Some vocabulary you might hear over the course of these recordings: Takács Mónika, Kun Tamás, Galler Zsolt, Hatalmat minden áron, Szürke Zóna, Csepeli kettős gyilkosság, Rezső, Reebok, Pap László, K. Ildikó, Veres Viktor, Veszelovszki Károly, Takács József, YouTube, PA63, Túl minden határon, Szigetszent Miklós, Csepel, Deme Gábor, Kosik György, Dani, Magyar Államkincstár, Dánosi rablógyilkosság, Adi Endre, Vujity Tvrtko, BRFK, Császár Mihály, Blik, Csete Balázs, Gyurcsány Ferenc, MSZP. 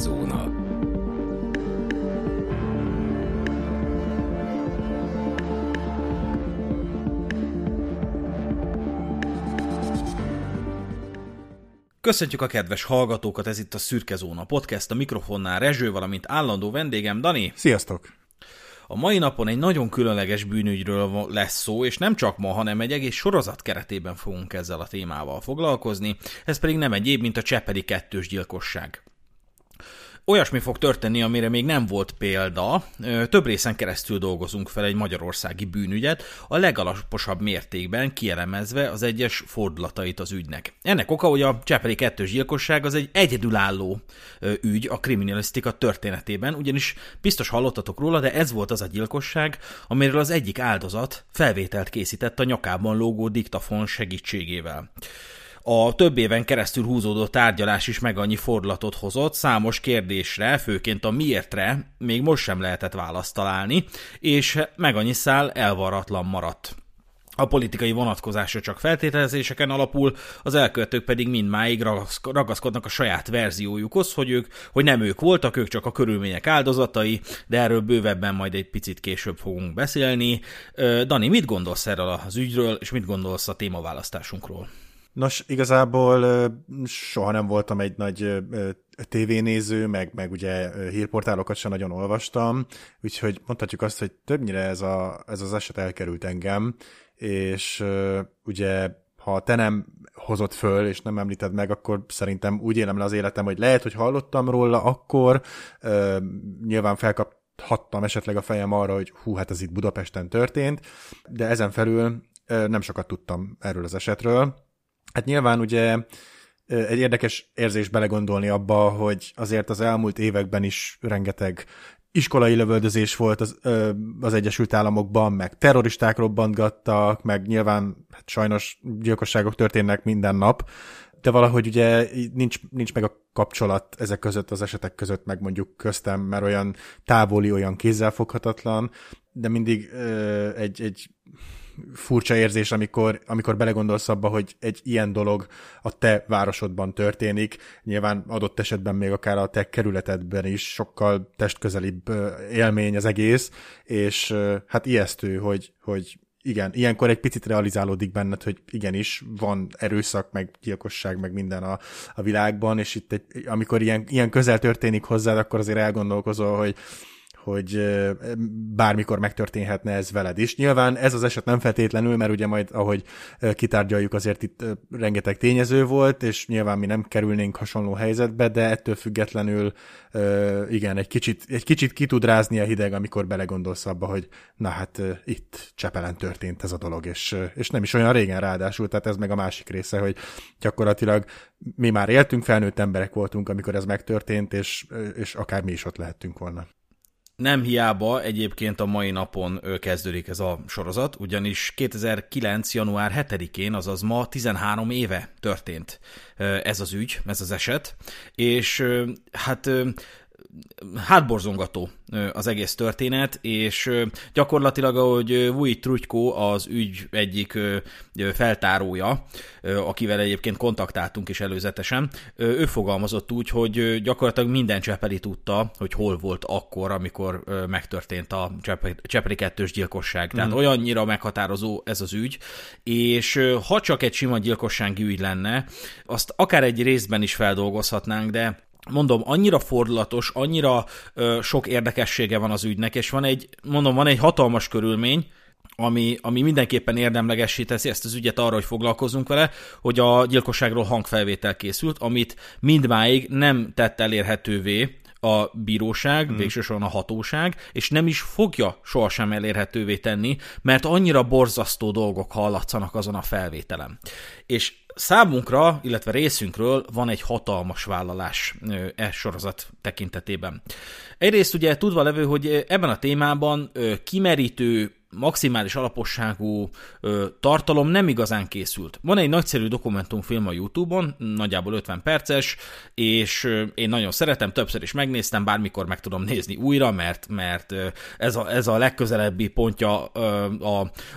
Zóna. Köszöntjük a kedves hallgatókat, ez itt a Szürke Zóna podcast, a mikrofonnál Rezső, valamint állandó vendégem Dani. Sziasztok! A mai napon egy nagyon különleges bűnügyről lesz szó, és nem csak ma, hanem egy egész sorozat keretében fogunk ezzel a témával foglalkozni, ez pedig nem egyéb, mint a Csepeli kettős gyilkosság. Olyasmi fog történni, amire még nem volt példa. Több részen keresztül dolgozunk fel egy magyarországi bűnügyet, a legalaposabb mértékben kielemezve az egyes fordulatait az ügynek. Ennek oka, hogy a Csepeli kettős gyilkosság az egy egyedülálló ügy a kriminalisztika történetében, ugyanis biztos hallottatok róla, de ez volt az a gyilkosság, amiről az egyik áldozat felvételt készített a nyakában lógó diktafon segítségével. A több éven keresztül húzódó tárgyalás is meg annyi fordulatot hozott, számos kérdésre, főként a miértre még most sem lehetett választ találni, és meg annyi szál elvarratlan maradt. A politikai vonatkozása csak feltételezéseken alapul, az elkövetők pedig mindmáig ragaszkodnak a saját verziójukhoz, hogy nem ők voltak, ők csak a körülmények áldozatai, de erről bővebben majd egy picit később fogunk beszélni. Dani, mit gondolsz erről az ügyről, és mit gondolsz a témaválasztásunkról? Nos, igazából soha nem voltam egy nagy tévénéző, meg ugye hírportálokat sem nagyon olvastam, úgyhogy mondhatjuk azt, hogy többnyire ez az eset elkerült engem, és ugye ha te nem hozott föl, és nem említed meg, akkor szerintem úgy élem le az életem, hogy lehet, hogy hallottam róla, akkor nyilván felkaphattam esetleg a fejem arra, hogy hú, hát ez itt Budapesten történt, de ezen felül nem sokat tudtam erről az esetről. Hát nyilván ugye egy érdekes érzés belegondolni abba, hogy azért az elmúlt években is rengeteg iskolai lövöldözés volt az Egyesült Államokban, meg terroristák robbantgattak, meg nyilván hát sajnos gyilkosságok történnek minden nap, de valahogy ugye nincs meg a kapcsolat ezek között, az esetek között, meg mondjuk köztem, mert olyan távoli, olyan kézzelfoghatatlan, de mindig egy furcsa érzés, amikor belegondolsz abba, hogy egy ilyen dolog a te városodban történik. Nyilván adott esetben még akár a te kerületedben is sokkal testközelibb élmény az egész, és hát ijesztő, hogy igen, ilyenkor egy picit realizálódik benned, hogy igenis, van erőszak, meg gyilkosság, meg minden a világban, és itt amikor ilyen közel történik hozzád, akkor azért elgondolkozol, hogy bármikor megtörténhetne ez veled is. Nyilván ez az eset nem feltétlenül, mert ugye majd, ahogy kitárgyaljuk, azért itt rengeteg tényező volt, és nyilván mi nem kerülnénk hasonló helyzetbe, de ettől függetlenül igen, egy kicsit ki tud rázni a hideg, amikor belegondolsz abba, hogy na hát itt Csepelen történt ez a dolog, és nem is olyan régen ráadásul, tehát ez meg a másik része, hogy gyakorlatilag mi már éltünk, felnőtt emberek voltunk, amikor ez megtörtént, és akár mi is ott lehettünk volna. Nem hiába egyébként a mai napon kezdődik ez a sorozat, ugyanis 2009. január 7-én, azaz ma 13 éve történt ez az ügy, ez az eset, és hát borzongató az egész történet, és gyakorlatilag, ahogy Vujity Tvrtko, az ügy egyik feltárója, akivel egyébként kontaktáltunk is előzetesen, ő fogalmazott úgy, hogy gyakorlatilag minden csepeli tudta, hogy hol volt akkor, amikor megtörtént a Csepeli kettős gyilkosság. Tehát olyannyira meghatározó ez az ügy, és ha csak egy sima gyilkossági ügy lenne, azt akár egy részben is feldolgozhatnánk, de mondom, annyira fordulatos, annyira sok érdekessége van az ügynek, és van egy hatalmas körülmény, ami mindenképpen érdemlegessé teszi ezt az ügyet arra, hogy foglalkozzunk vele, hogy a gyilkosságról hangfelvétel készült, amit mindmáig nem tett elérhetővé a bíróság, végsősorban a hatóság, és nem is fogja sohasem elérhetővé tenni, mert annyira borzasztó dolgok hallatszanak azon a felvételen. És számunkra, illetve részünkről van egy hatalmas vállalás e sorozat tekintetében. Egyrészt ugye tudva levő, hogy ebben a témában kimerítő, maximális alaposságú tartalom nem igazán készült. Van egy nagyszerű dokumentumfilm a YouTube-on, nagyjából 50 perces, és én nagyon szeretem, többször is megnéztem, bármikor meg tudom nézni újra, mert ez a legközelebbi pontja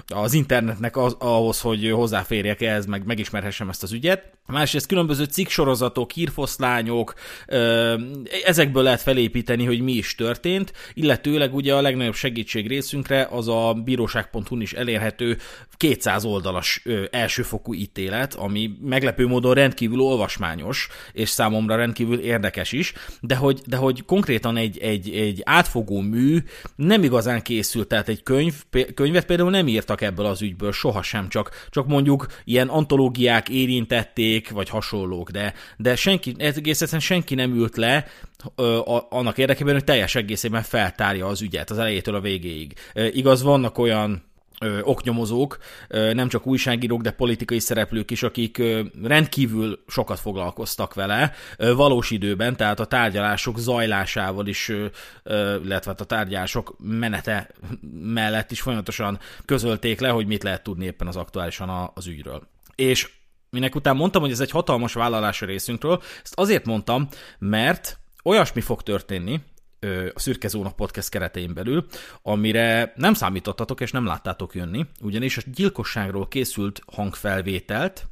az internetnek ahhoz, hogy hozzáférjek ehhez, meg megismerhessem ezt az ügyet. Másrészt különböző cikksorozatok, hírfoszlányok, ezekből lehet felépíteni, hogy mi is történt, illetőleg ugye a legnagyobb segítség részünkre az a bíróság.hu-n is elérhető 200 oldalas elsőfokú ítélet, ami meglepő módon rendkívül olvasmányos, és számomra rendkívül érdekes is, de hogy konkrétan egy átfogó mű nem igazán készült, tehát egy könyvet például nem írtak ebből az ügyből sohasem, csak mondjuk ilyen antológiák érintették, vagy hasonlók, de senki, egész egyszerűen senki nem ült le annak érdekében, hogy teljes egészében feltárja az ügyet az elejétől a végéig. Igaz, vannak olyan oknyomozók, nem csak újságírók, de politikai szereplők is, akik rendkívül sokat foglalkoztak vele valós időben, tehát a tárgyalások zajlásával is, illetve a tárgyalások menete mellett is folyamatosan közölték le, hogy mit lehet tudni éppen az aktuálisan az ügyről. És minek után mondtam, hogy ez egy hatalmas vállalás a részünkről. Ezt azért mondtam, mert olyasmi fog történni a Szürke Zóna podcast keretein belül, amire nem számítottatok és nem láttátok jönni, ugyanis a gyilkosságról készült hangfelvételt,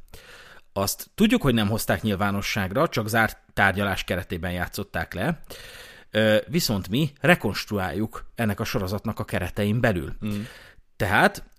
azt tudjuk, hogy nem hozták nyilvánosságra, csak zárt tárgyalás keretében játszották le, viszont mi rekonstruáljuk ennek a sorozatnak a keretein belül. Mm. Tehát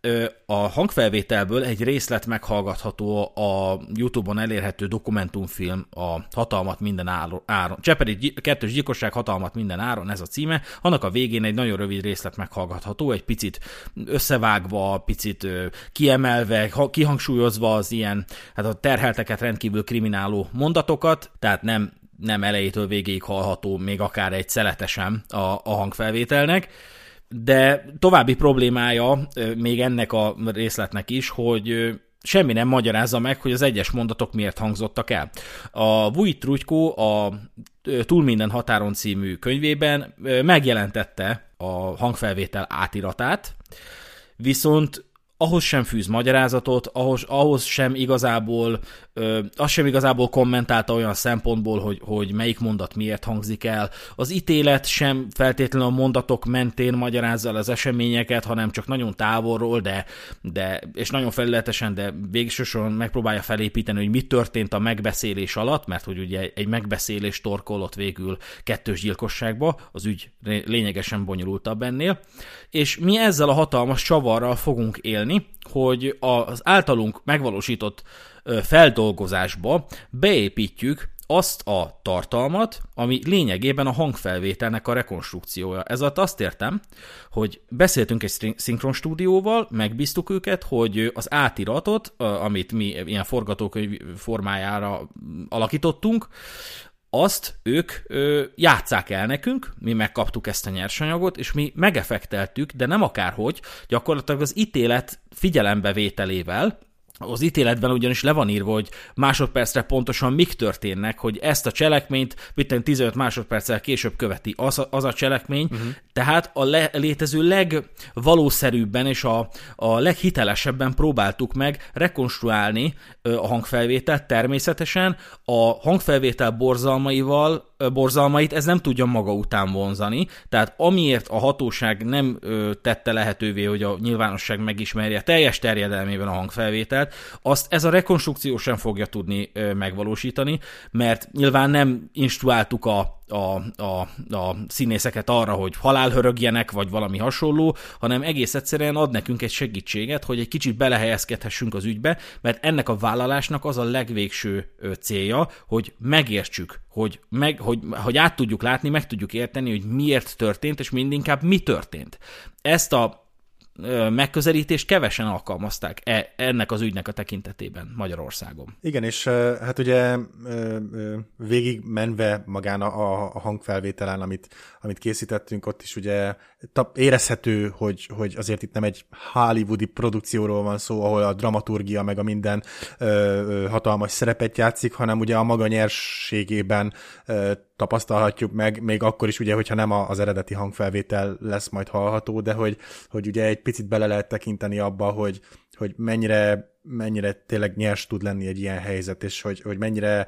a hangfelvételből egy részlet meghallgatható a YouTube-on elérhető dokumentumfilm, a Hatalmat minden áron. Csepeli kettős gyilkosság, Hatalmat minden áron, ez a címe. Annak a végén egy nagyon rövid részlet meghallgatható, egy picit összevágva, picit kiemelve, kihangsúlyozva az ilyen, hát a terhelteket rendkívül krimináló mondatokat, tehát nem elejétől végéig hallható, még akár egy szelete sem a hangfelvételnek. De további problémája még ennek a részletnek is, hogy semmi nem magyarázza meg, hogy az egyes mondatok miért hangzottak el. A Vujity Tvrtko a Túl minden határon című könyvében megjelentette a hangfelvétel átiratát, viszont ahhoz sem fűz magyarázatot, azt sem igazából kommentálta olyan szempontból, hogy melyik mondat miért hangzik el. Az ítélet sem feltétlenül a mondatok mentén magyarázza el az eseményeket, hanem csak nagyon távolról, és nagyon felületesen, de végsősorban megpróbálja felépíteni, hogy mi történt a megbeszélés alatt, mert hogy ugye egy megbeszélés torkolott végül kettős gyilkosságba, az ügy lényegesen bonyolultabb ennél, és mi ezzel a hatalmas csavarral fogunk élni, hogy az általunk megvalósított feldolgozásba beépítjük azt a tartalmat, ami lényegében a hangfelvételnek a rekonstrukciója. Ezalatt azt értem, hogy beszéltünk egy szinkron stúdióval, megbíztuk őket, hogy az átiratot, amit mi ilyen forgatókönyv formájára alakítottunk, azt ők játsszák el nekünk, mi megkaptuk ezt a nyersanyagot, és mi megeffekteltük, de nem akárhogy, gyakorlatilag az ítélet figyelembevételével. Az ítéletben ugyanis le van írva, hogy másodpercre pontosan mik történnek, hogy ezt a cselekményt 15 másodperccel később követi az a cselekmény, tehát a létező legvalószerűbben és a leghitelesebben próbáltuk meg rekonstruálni a hangfelvételt. Természetesen a hangfelvétel borzalmait ez nem tudja maga után vonzani, tehát amiért a hatóság nem tette lehetővé, hogy a nyilvánosság megismerje teljes terjedelmében a hangfelvételt, azt ez a rekonstrukció sem fogja tudni megvalósítani, mert nyilván nem instruáltuk a színészeket arra, hogy halálhörögjenek, vagy valami hasonló, hanem egész egyszerűen ad nekünk egy segítséget, hogy egy kicsit belehelyezkedhessünk az ügybe, mert ennek a vállalásnak az a legvégső célja, hogy megértsük, hogy át tudjuk látni, meg tudjuk érteni, hogy miért történt, és mindinkább mi történt. Ezt a megközelítést kevesen alkalmazták ennek az ügynek a tekintetében Magyarországon. Igen, és hát ugye végig menve magán a hangfelvételen, amit készítettünk, ott is ugye érezhető, hogy azért itt nem egy hollywoodi produkcióról van szó, ahol a dramaturgia meg a minden hatalmas szerepet játszik, hanem ugye a maga nyerségében tapasztalhatjuk meg, még akkor is ugye, hogyha nem az eredeti hangfelvétel lesz majd hallható, de hogy ugye egy picit bele lehet tekinteni abba, hogy hogy mennyire tényleg nyers tud lenni egy ilyen helyzet, és hogy mennyire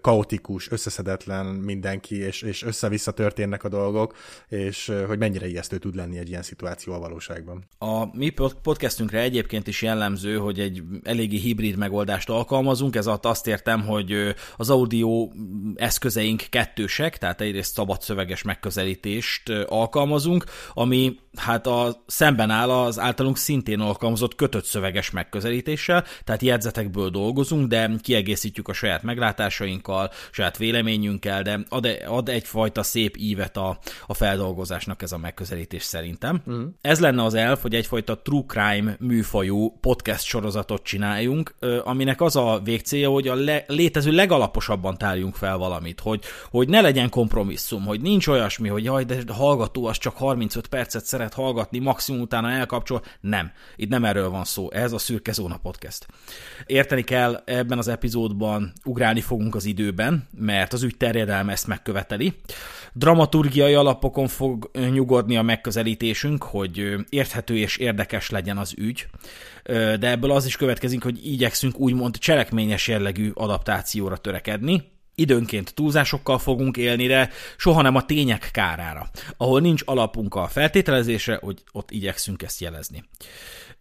kaotikus, összeszedetlen mindenki, és össze-vissza történnek a dolgok, és hogy mennyire ijesztő tud lenni egy ilyen szituáció a valóságban. A mi podcastünkre egyébként is jellemző, hogy egy eléggé hibrid megoldást alkalmazunk, ez alatt azt értem, hogy az audio eszközeink kettősek, tehát egyrészt szabadszöveges megközelítést alkalmazunk, ami hát szemben áll az általunk szintén alkalmazott kötött szöveges megközelítéssel, tehát jegyzetekből dolgozunk, de kiegészítjük a saját meglátásainkkal, saját véleményünkkel, de ad egyfajta szép ívet a feldolgozásnak ez a megközelítés szerintem. Mm. Ez lenne az elv, hogy egyfajta true crime műfajú podcast sorozatot csináljunk, aminek az a végcélja, hogy a létező legalaposabban tárjunk fel valamit, hogy ne legyen kompromisszum, hogy nincs olyasmi, hogy jaj, de hallgató az csak 35 percet szeret hallgatni, maximum utána elkapcsol. Nem. Itt nem erről van szó. Ez a Szürke Zóna podcast. Érteni kell, ebben az epizódban ugrálni fogunk az időben, mert az ügy terjedelme ezt megköveteli. Dramaturgiai alapokon fog nyugodni a megközelítésünk, hogy érthető és érdekes legyen az ügy, de ebből az is következik, hogy igyekszünk úgymond cselekményes jellegű adaptációra törekedni. Időnként túlzásokkal fogunk élni, de soha nem a tények kárára. Ahol nincs alapunk a feltételezésre, hogy ott igyekszünk ezt jelezni.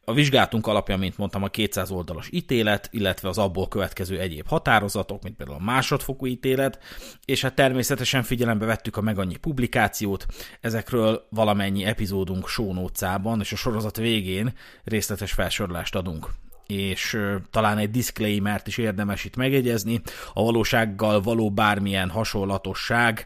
A vizsgálatunk alapja, mint mondtam, a 200 oldalas ítélet, illetve az abból következő egyéb határozatok, mint például a másodfokú ítélet, és hát természetesen figyelembe vettük a meg annyi publikációt, ezekről valamennyi epizódunk shownótcában és a sorozat végén részletes felsorolást adunk. És talán egy disclaimert is érdemes itt megjegyezni, a valósággal való bármilyen hasonlatosság,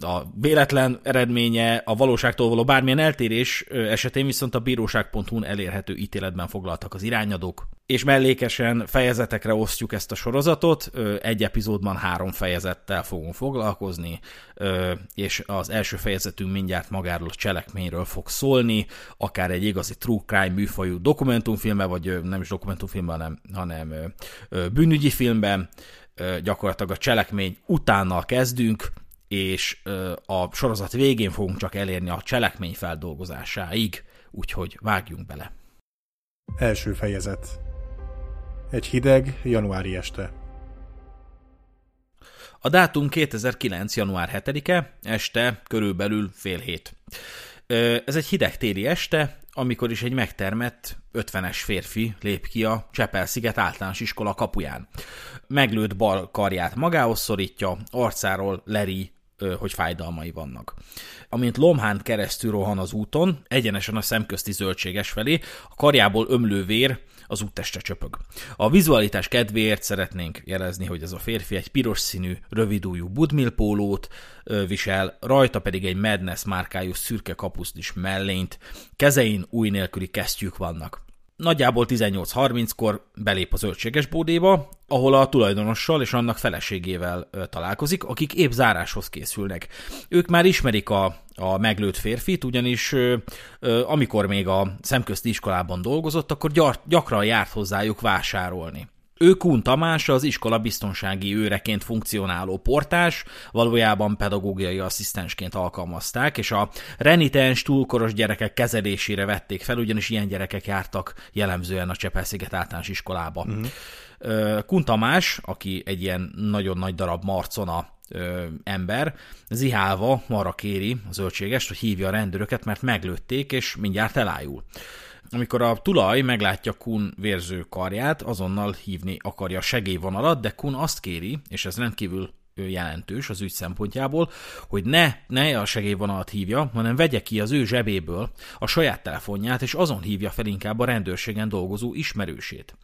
a véletlen eredménye, a valóságtól való bármilyen eltérés esetén viszont a bíróság.hu-n elérhető ítéletben foglaltak az irányadók. És mellékesen fejezetekre osztjuk ezt a sorozatot, egy epizódban 3 fejezettel fogunk foglalkozni, és az első fejezetünk mindjárt magáról a cselekményről fog szólni, akár egy igazi true crime műfajú dokumentumfilmben, vagy nem is dokumentumfilmben, hanem bűnügyi filmben, gyakorlatilag a cselekmény utánnal kezdünk, és a sorozat végén fogunk csak elérni a cselekmény feldolgozásáig, úgyhogy vágjunk bele. Első fejezet. Egy hideg januári este. A dátum 2009. január 7-e, este körülbelül 6:30. Ez egy hideg téli este, amikor is egy megtermett 50-es férfi lép ki a Csepel-sziget általános iskola kapuján. Meglőtt bal karját magához szorítja, arcáról leri, hogy fájdalmai vannak. Amint lomhán keresztül rohan az úton, egyenesen a szemközti zöldséges felé, a karjából ömlő vér az úttestre csöpög. A vizualitás kedvéért szeretnénk jelezni, hogy ez a férfi egy piros színű, rövidújú budmil pólót visel, rajta pedig egy Madness márkájú szürke kapusznis mellényt, kezein új nélküli kesztyűk vannak. Nagyjából 18:30-kor belép a zöldséges bódéba, ahol a tulajdonossal és annak feleségével találkozik, akik épp záráshoz készülnek. Ők már ismerik a meglőtt férfit, ugyanis amikor még a szemközti iskolában dolgozott, akkor gyakran járt hozzájuk vásárolni. Ő Kun Tamás, az iskola biztonsági őreként funkcionáló portás, valójában pedagógiai asszisztensként alkalmazták, és a renitens túlkoros gyerekek kezelésére vették fel, ugyanis ilyen gyerekek jártak jellemzően a Csepel-sziget általános iskolába. Mm-hmm. Kun Tamás, aki egy ilyen nagyon nagy darab marcona ember, zihálva arra kéri a zöldségest, hogy hívja a rendőröket, mert meglőtték, és mindjárt elájul. Amikor a tulaj meglátja Kun vérző karját, azonnal hívni akarja a segélyvonalat, de Kun azt kéri, és ez rendkívül jelentős az ügy szempontjából, hogy ne a segélyvonalat hívja, hanem vegye ki az ő zsebéből a saját telefonját, és azon hívja fel inkább a rendőrségen dolgozó ismerősét.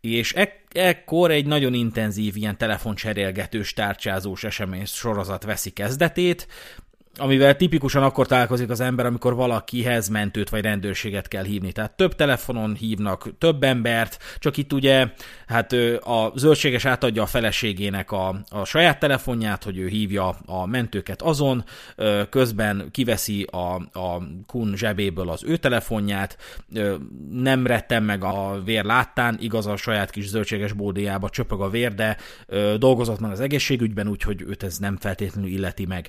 És ekkor egy nagyon intenzív, ilyen telefoncserélgetős, tárcsázós SMS sorozat veszi kezdetét, amivel tipikusan akkor találkozik az ember, amikor valakihez mentőt vagy rendőrséget kell hívni. Tehát több telefonon hívnak több embert, csak itt ugye hát a zöldséges átadja a feleségének a saját telefonját, hogy ő hívja a mentőket azon, közben kiveszi a Kun zsebéből az ő telefonját, nem retten meg a vér láttán, igaz a saját kis zöldséges bódéjába csöpög a vér, de dolgozott már az egészségügyben, úgyhogy őt ez nem feltétlenül illeti meg.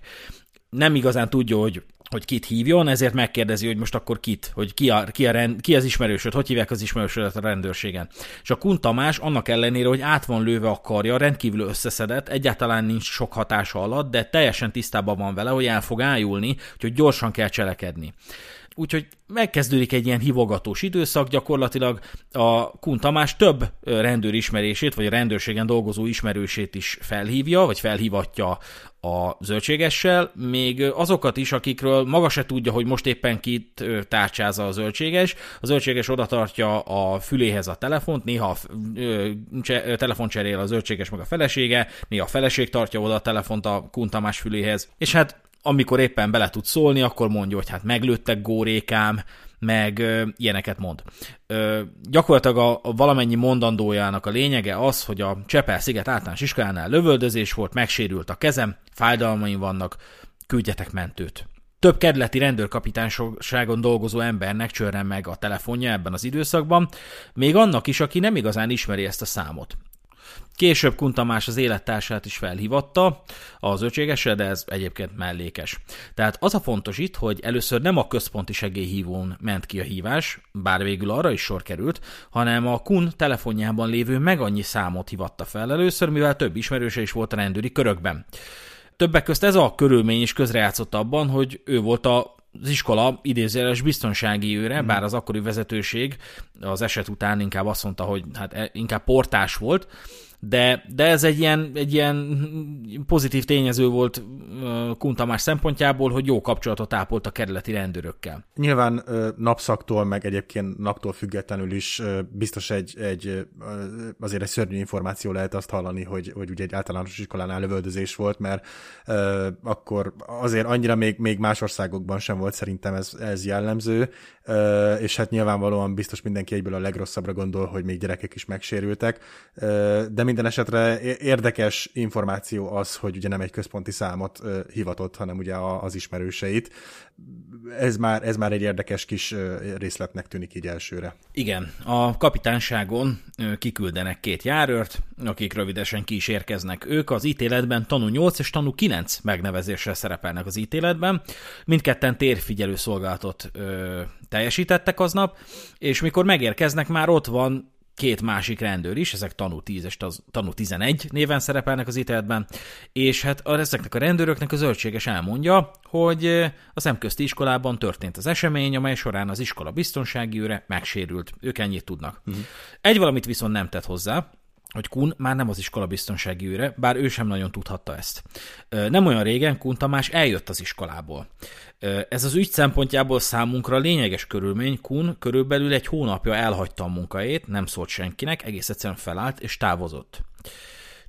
Nem igazán tudja, hogy hogy kit hívjon, ezért megkérdezi, hogy most akkor kit, hogy ki az ismerősöd, hogy hívják az ismerősödet a rendőrségen. És a Kun Tamás annak ellenére, hogy át van lőve a karja, rendkívül összeszedett, egyáltalán nincs sok hatása alatt, de teljesen tisztában van vele, hogy el fog ájulni, úgyhogy gyorsan kell cselekedni. Úgyhogy megkezdődik egy ilyen hívogatós időszak, gyakorlatilag a Kun Tamás több rendőr ismerését, vagy a rendőrségen dolgozó ismerősét is felhívja, vagy felhívatja a zöldségessel, még azokat is, akikről maga se tudja, hogy most éppen kit tárcsázza a zöldséges. A zöldséges odatartja a füléhez a telefont, néha telefon cserél a zöldséges meg a felesége, néha a feleség tartja oda a telefont a Kun Tamás füléhez, és hát amikor éppen bele tud szólni, akkor mondja, hogy hát meglőttek górékám, meg ilyeneket mond. Gyakorlatilag a valamennyi mondandójának a lényege az, hogy a Csepel-sziget általános iskolánál lövöldözés volt, megsérült a kezem, fájdalmaim vannak, küldjetek mentőt. Több kerületi rendőrkapitányságon dolgozó embernek csörren meg a telefonja ebben az időszakban, még annak is, aki nem igazán ismeri ezt a számot. Később Kun Tamás az élettársát is felhívatta, az ötségesre, de ez egyébként mellékes. Tehát az a fontos itt, hogy először nem a központi segélyhívón ment ki a hívás, bár végül arra is sor került, hanem a Kun telefonjában lévő meg annyi számot hívatta fel először, mivel több ismerőse is volt a rendőri körökben. Többek közt ez a körülmény is közrejátszott abban, hogy ő volt az iskola idézőjeles biztonsági őre, bár az akkori vezetőség az eset után inkább azt mondta, hogy hát inkább portás volt, de ez egy ilyen pozitív tényező volt Kun Tamás szempontjából, hogy jó kapcsolatot ápolt a kerületi rendőrökkel. Nyilván napszaktól, meg egyébként naptól függetlenül is biztos azért egy szörnyű információ lehet azt hallani, hogy ugye egy általános iskolánál lövöldözés volt, mert akkor azért annyira még más országokban sem volt szerintem ez jellemző, és hát nyilvánvalóan biztos mindenki egyből a legrosszabbra gondol, hogy még gyerekek is megsérültek, de minden esetre érdekes információ az, hogy ugye nem egy központi számot hivatott, hanem ugye az ismerőseit. Ez már egy érdekes kis részletnek tűnik így elsőre. Igen, a kapitányságon kiküldenek 2 járőrt, akik rövidesen ki is érkeznek. Ők az ítéletben tanú 8 és tanú 9 megnevezéssel szerepelnek az ítéletben. Mindketten térfigyelő szolgálatot teljesítettek aznap, és mikor megérkeznek, már ott van 2 másik rendőr is, ezek tanú 10 és tanú 11 néven szerepelnek az ítéletben, és hát ezeknek a rendőröknek az zöldséges elmondja, hogy a szemközti iskolában történt az esemény, amely során az iskola biztonsági őre megsérült. Ők ennyit tudnak. Egy valamit viszont nem tett hozzá, hogy Kun már nem az iskola biztonsági őre, bár ő sem nagyon tudhatta ezt. Nem olyan régen Kun Tamás eljött az iskolából. Ez az ügy szempontjából számunkra lényeges körülmény. Kun körülbelül egy hónapja elhagyta a munkahelyét, nem szólt senkinek, egész egyszerűen felállt és távozott.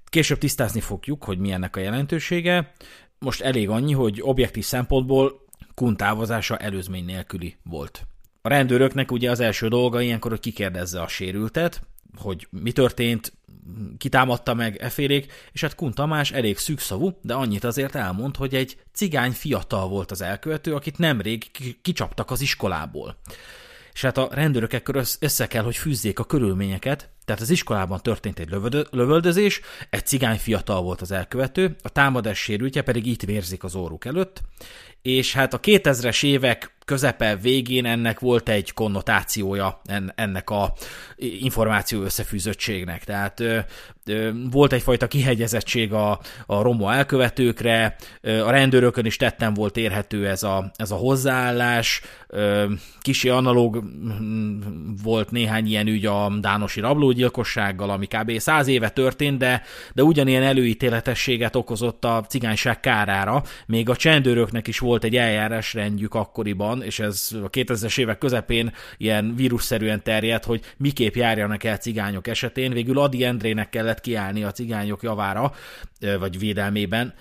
Később tisztázni fogjuk, hogy mi ennek a jelentősége. Most elég annyi, hogy objektív szempontból Kun távozása előzmény nélküli volt. A rendőröknek ugye az első dolga ilyenkor, hogy kikérdezze a sérültet, hogy mi történt, kitámadta meg efélék, és hát Kun Tamás elég szűkszavú, de annyit azért elmond, hogy egy cigány fiatal volt az elkövető, akit nemrég kicsaptak az iskolából. És hát a rendőrök ekkor össze kell, hogy fűzzék a körülményeket, tehát az iskolában történt egy lövöldözés, egy cigány fiatal volt az elkövető, a támadás sérültje pedig itt vérzik az orruk előtt, és hát a 2000-es évek közepe végén ennek volt egy konnotációja, ennek a információ összefűzöttségnek. Tehát volt egyfajta kihegyezettség a roma elkövetőkre, a rendőrökön is tetten volt érhető ez a hozzáállás, kicsi analóg volt néhány ilyen ügy a Dánosi rablógyilkossággal, ami kb. 100 éve történt, de ugyanilyen előítéletességet okozott a cigányság kárára. Még a csendőröknek is volt egy eljárásrendjük akkoriban, és ez a 2000-es évek közepén ilyen vírusszerűen terjedt, hogy miképp járjanak el cigányok esetén. Végül Adi Endrének kellett kiállni a cigányok javára, vagy védelmében,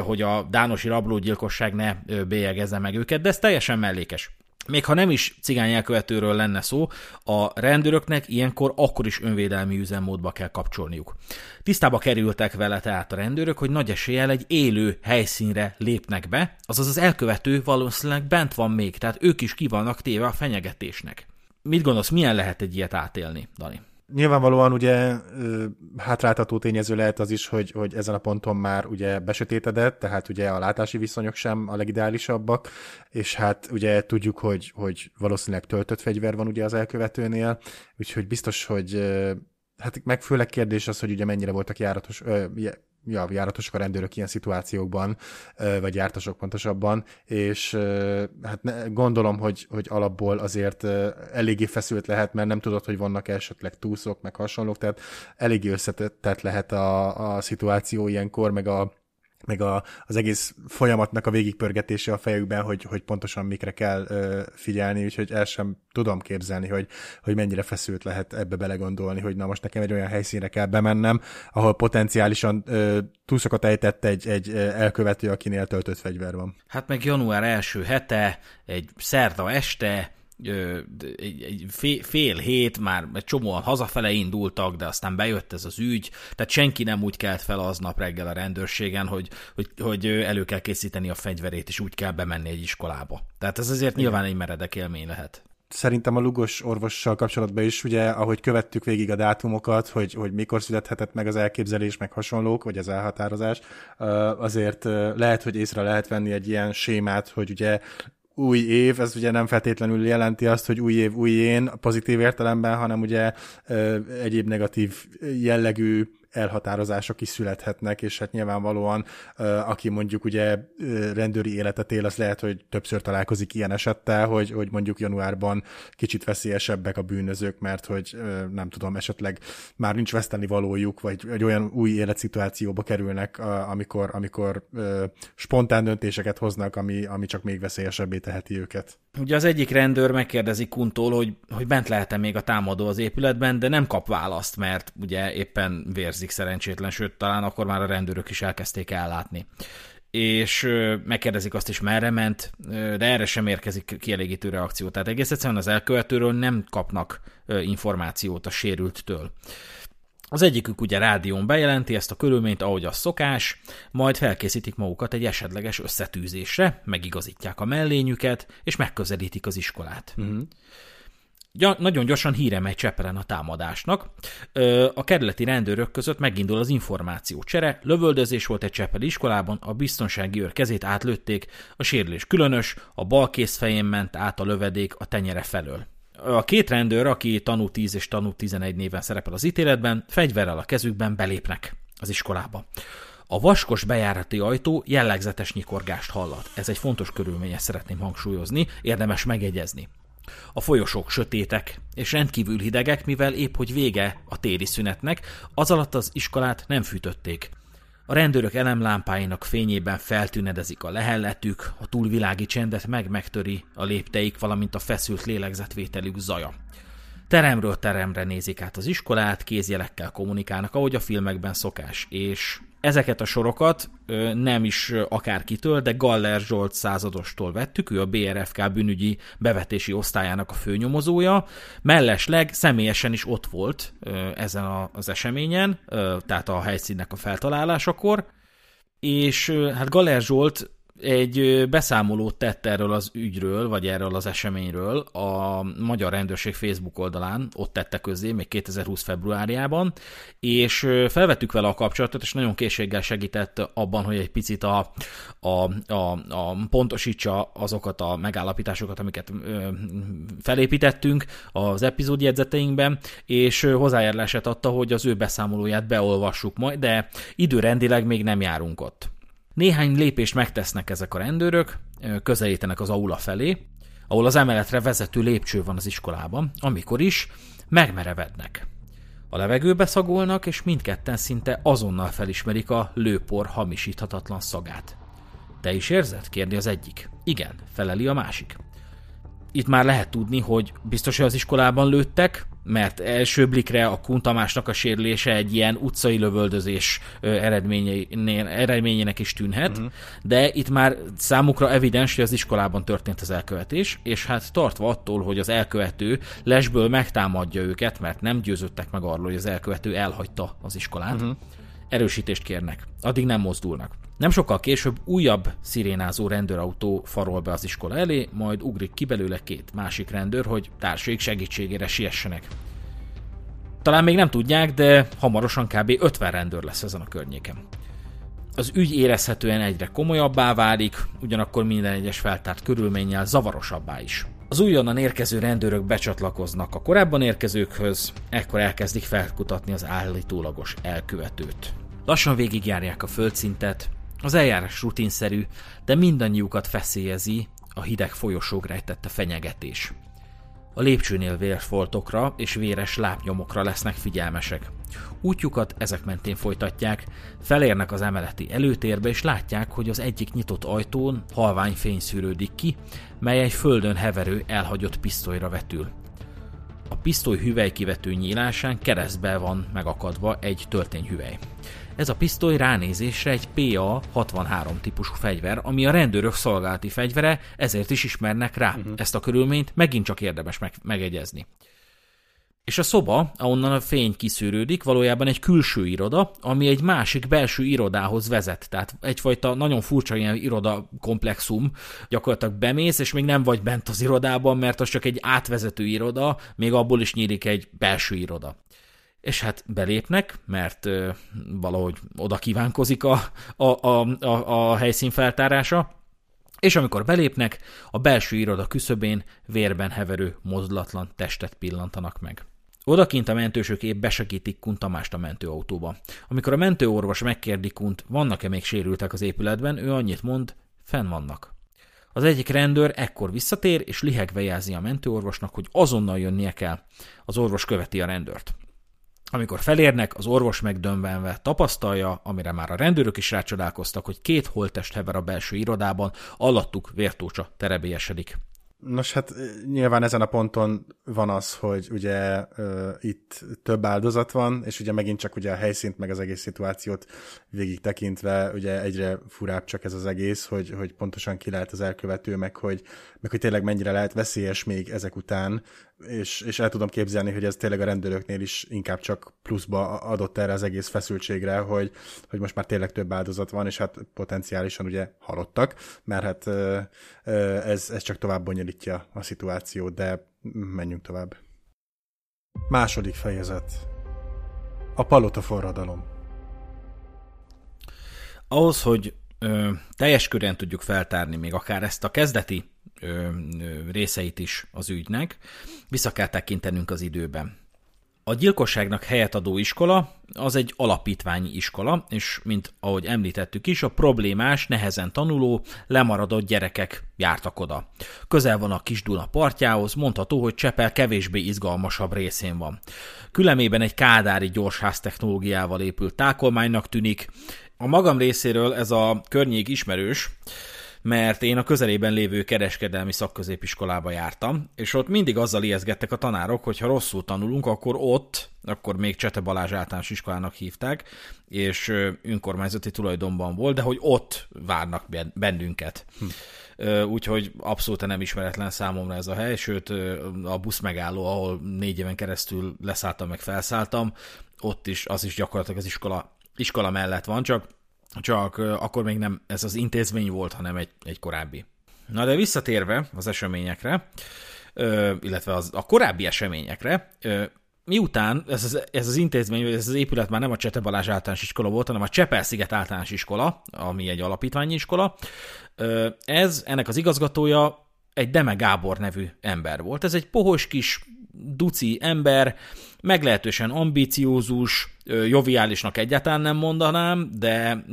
hogy a Dánosi rablógyilkosság ne bélyegezze meg őket, de ez teljesen mellékes. Még ha nem is cigány elkövetőről lenne szó, a rendőröknek ilyenkor akkor is önvédelmi üzemmódba kell kapcsolniuk. Tisztába kerültek vele tehát a rendőrök, hogy nagy eséllyel egy élő helyszínre lépnek be, azaz az elkövető valószínűleg bent van még, tehát ők is ki vannak téve a fenyegetésnek. Mit gondolsz, milyen lehet egy ilyet átélni, Dani? Nyilvánvalóan ugye hátráltató tényező lehet az is, hogy ezen a ponton már ugye besötétedett, tehát ugye a látási viszonyok sem a legideálisabbak, és hát ugye tudjuk, hogy valószínűleg töltött fegyver van ugye az elkövetőnél, úgyhogy biztos, hogy hát meg főleg kérdés az, hogy ugye mennyire voltak járatosak a rendőrök ilyen szituációkban, vagy jártasok pontosabban, és hát gondolom, hogy alapból azért eléggé feszült lehet, mert nem tudod, hogy vannak esetleg túszok, meg hasonlók, tehát eléggé összetett lehet a szituáció ilyenkor, meg az egész folyamatnak a végigpörgetése a fejükben, hogy pontosan mikre kell figyelni, úgyhogy el sem tudom képzelni, hogy mennyire feszült lehet ebbe belegondolni, hogy na most nekem egy olyan helyszínre kell bemennem, ahol potenciálisan túszokat ejtett egy elkövető, akinél töltött fegyver van. Hát meg január első hete, egy szerda este, egy fél hét, már egy csomóan hazafele indultak, de aztán bejött ez az ügy, tehát senki nem úgy kelt fel aznap reggel a rendőrségen, hogy elő kell készíteni a fegyverét, és úgy kell bemenni egy iskolába. Tehát ez azért nyilván egy meredek élmény lehet. Szerintem a Lugos orvossal kapcsolatban is, ugye, ahogy követtük végig a dátumokat, hogy mikor születhetett meg az elképzelés, meg hasonlók, vagy az elhatározás, azért lehet, hogy észre lehet venni egy ilyen sémát, hogy ugye új év, ez ugye nem feltétlenül jelenti azt, hogy új év, új én, pozitív értelemben, hanem ugye egyéb negatív jellegű elhatározások is születhetnek, és hát nyilvánvalóan, aki mondjuk ugye rendőri életet él, az lehet, hogy többször találkozik ilyen esettel, hogy mondjuk januárban kicsit veszélyesebbek a bűnözők, mert hogy nem tudom, esetleg már nincs vesztenivalójuk, vagy egy olyan új életszituációba kerülnek, amikor spontán döntéseket hoznak, ami csak még veszélyesebbé teheti őket. Ugye az egyik rendőr megkérdezi Kuntól, hogy bent lehet-e még a támadó az épületben, de nem kap választ, mert ugye éppen vérzik szerencsétlen, sőt, talán akkor már a rendőrök is elkezdték ellátni. És megkérdezik azt is, merre ment, de erre sem érkezik kielégítő reakció. Tehát egész egyszerűen az elkövetőről nem kapnak információt a sérülttől. Az egyikük ugye rádión bejelenti ezt a körülményt, ahogy az szokás, majd felkészítik magukat egy esetleges összetűzésre, megigazítják a mellényüket, és megközelítik az iskolát. Mm-hmm. Nagyon gyorsan híre megy Csepelen a támadásnak. A kerületi rendőrök között megindul az információcsere, lövöldözés volt egy csepeli iskolában, a biztonsági őr kezét átlőtték, a sérülés különös, a bal kéz fején ment át a lövedék a tenyere felől. A két rendőr, aki tanú 10 és tanú 11 néven szerepel az ítéletben, fegyverrel a kezükben belépnek az iskolába. A vaskos bejárati ajtó jellegzetes nyikorgást hallat. Ez egy fontos körülmény, ezt szeretném hangsúlyozni, érdemes megjegyezni. A folyosók sötétek és rendkívül hidegek, mivel épp hogy vége a téli szünetnek, az alatt az iskolát nem fűtötték. A rendőrök elemlámpáinak fényében feltűnedezik a lehelletük, a túlvilági csendet megtöri a lépteik, valamint a feszült lélegzetvételük zaja. Teremről teremre nézik át az iskolát, kézjelekkel kommunikálnak, ahogy a filmekben szokás, és ezeket a sorokat nem is akárkitől, de Galler Zsolt századostól vettük, ő a BRFK bűnügyi bevetési osztályának a főnyomozója, mellesleg személyesen is ott volt ezen az eseményen, tehát a helyszínnek a feltalálásakor, és hát Galler Zsolt egy beszámolót tett erről az ügyről, vagy erről az eseményről a Magyar Rendőrség Facebook oldalán, ott tette közzé, még 2020 februárjában, és felvettük vele a kapcsolatot, és nagyon készséggel segített abban, hogy egy picit pontosítsa azokat a megállapításokat, amiket felépítettünk az epizódjegyzeteinkben, és hozzájárulását adta, hogy az ő beszámolóját beolvassuk majd, de időrendileg még nem járunk ott. Néhány lépést megtesznek ezek a rendőrök, közelítenek az aula felé, ahol az emeletre vezető lépcső van az iskolában, amikor is megmerevednek. A levegőbe szagolnak, és mindketten szinte azonnal felismerik a lőpor hamisíthatatlan szagát. Te is érzed? Kérdi az egyik. Igen, feleli a másik. Itt már lehet tudni, hogy biztos, hogy az iskolában lőttek, mert első blikre a Kun Tamásnak a sérülése egy ilyen utcai lövöldözés eredményének is tűnhet, de itt már számukra evidens, hogy az iskolában történt az elkövetés, és hát tartva attól, hogy az elkövető lesből megtámadja őket, mert nem győződtek meg arról, hogy az elkövető elhagyta az iskolát, erősítést kérnek, addig nem mozdulnak. Nem sokkal később újabb szirénázó rendőrautó farol be az iskola elé, majd ugrik ki belőle két másik rendőr, hogy társaik segítségére siessenek. Talán még nem tudják, de hamarosan kb. 50 rendőr lesz ezen a környéken. Az ügy érezhetően egyre komolyabbá válik, ugyanakkor minden egyes feltárt körülménnyel zavarosabbá is. Az újonnan érkező rendőrök becsatlakoznak a korábban érkezőkhöz, ekkor elkezdik felkutatni az állítólagos elkövetőt. Lassan végigjárják a földszintet, az eljárás rutinszerű, de mindannyiukat feszélyezi a hideg folyosók rejtette fenyegetés. A lépcsőnél vérfoltokra és véres lábnyomokra lesznek figyelmesek. Útjukat ezek mentén folytatják, felérnek az emeleti előtérbe, és látják, hogy az egyik nyitott ajtón halvány fény szűrődik ki, mely egy földön heverő, elhagyott pisztolyra vetül. A pisztoly hüvelykivető nyílásán keresztbe van megakadva egy töltényhüvely. Ez a pisztoly ránézésre egy PA63 típusú fegyver, ami a rendőrök szolgálati fegyvere, ezért is ismernek rá. Ezt a körülményt megint csak érdemes megegyezni. És a szoba, ahonnan a fény kiszűrődik, valójában egy külső iroda, ami egy másik belső irodához vezet. Tehát egyfajta nagyon furcsa ilyen irodakomplexum. Gyakorlatilag bemész, és még nem vagy bent az irodában, mert az csak egy átvezető iroda, még abból is nyílik egy belső iroda. És hát belépnek, mert valahogy oda kívánkozik a helyszín feltárása, és amikor belépnek, a belső iroda küszöbén vérben heverő, mozdulatlan testet pillantanak meg. Odakint a mentősök épp besegítik Kun Tamást a mentőautóba. Amikor a mentőorvos megkérdi Kunt, vannak-e még sérültek az épületben, ő annyit mond, fenn vannak. Az egyik rendőr ekkor visszatér, és lihegve jelzi a mentőorvosnak, hogy azonnal jönnie kell. Az orvos követi a rendőrt. Amikor felérnek, az orvos megdöbbenve tapasztalja, amire már a rendőrök is rácsodálkoztak, hogy két holttest hever a belső irodában, alattuk vértócsa terebélyesedik. Nos, hát nyilván ezen a ponton van az, hogy ugye itt több áldozat van, és ugye megint csak ugye a helyszínt meg az egész szituációt végig tekintve ugye egyre furább csak ez az egész, hogy pontosan ki lehet az elkövető, meg hogy tényleg mennyire lehet veszélyes még ezek után, és el tudom képzelni, hogy ez tényleg a rendőröknél is inkább csak pluszba adott erre az egész feszültségre, hogy most már tényleg több áldozat van, és hát potenciálisan ugye halottak, mert hát ez csak tovább bonyolítja a szituációt, de menjünk tovább. Második fejezet. A palota forradalom. Ahhoz, hogy teljes körűen tudjuk feltárni még akár ezt a kezdeti részeit is az ügynek, vissza kell tekintenünk az időben. A gyilkosságnak helyet adó iskola az egy alapítványi iskola, és mint ahogy említettük is, a problémás, nehezen tanuló, lemaradott gyerekek jártak oda. Közel van a Kis-Duna partjához, mondható, hogy Csepel kevésbé izgalmasabb részén van. Külemében egy kádári gyorsház technológiával épült tákolmánynak tűnik. A magam részéről ez a környék ismerős, mert én a közelében lévő kereskedelmi szakközépiskolába jártam, és ott mindig azzal ijeszgettek a tanárok, hogy ha rosszul tanulunk, akkor még Csete Balázs általános iskolának hívták, és önkormányzati tulajdonban volt, de hogy ott várnak bennünket. Úgyhogy abszolút nem ismeretlen számomra ez a hely, sőt a busz megálló, ahol 4 éven keresztül leszálltam, meg felszálltam, ott is, az is gyakorlatilag az iskola mellett van, csak akkor még nem ez az intézmény volt, hanem egy korábbi. Na de visszatérve az eseményekre, illetve a korábbi eseményekre, miután ez az intézmény, vagy ez az épület már nem a Csete Balázs általános iskola volt, hanem a Csepel-sziget általános iskola, ami egy alapítványi iskola, ennek az igazgatója egy Deme Gábor nevű ember volt. Ez egy pohos kis duci ember, meglehetősen ambiciózus, joviálisnak egyáltalán nem mondanám,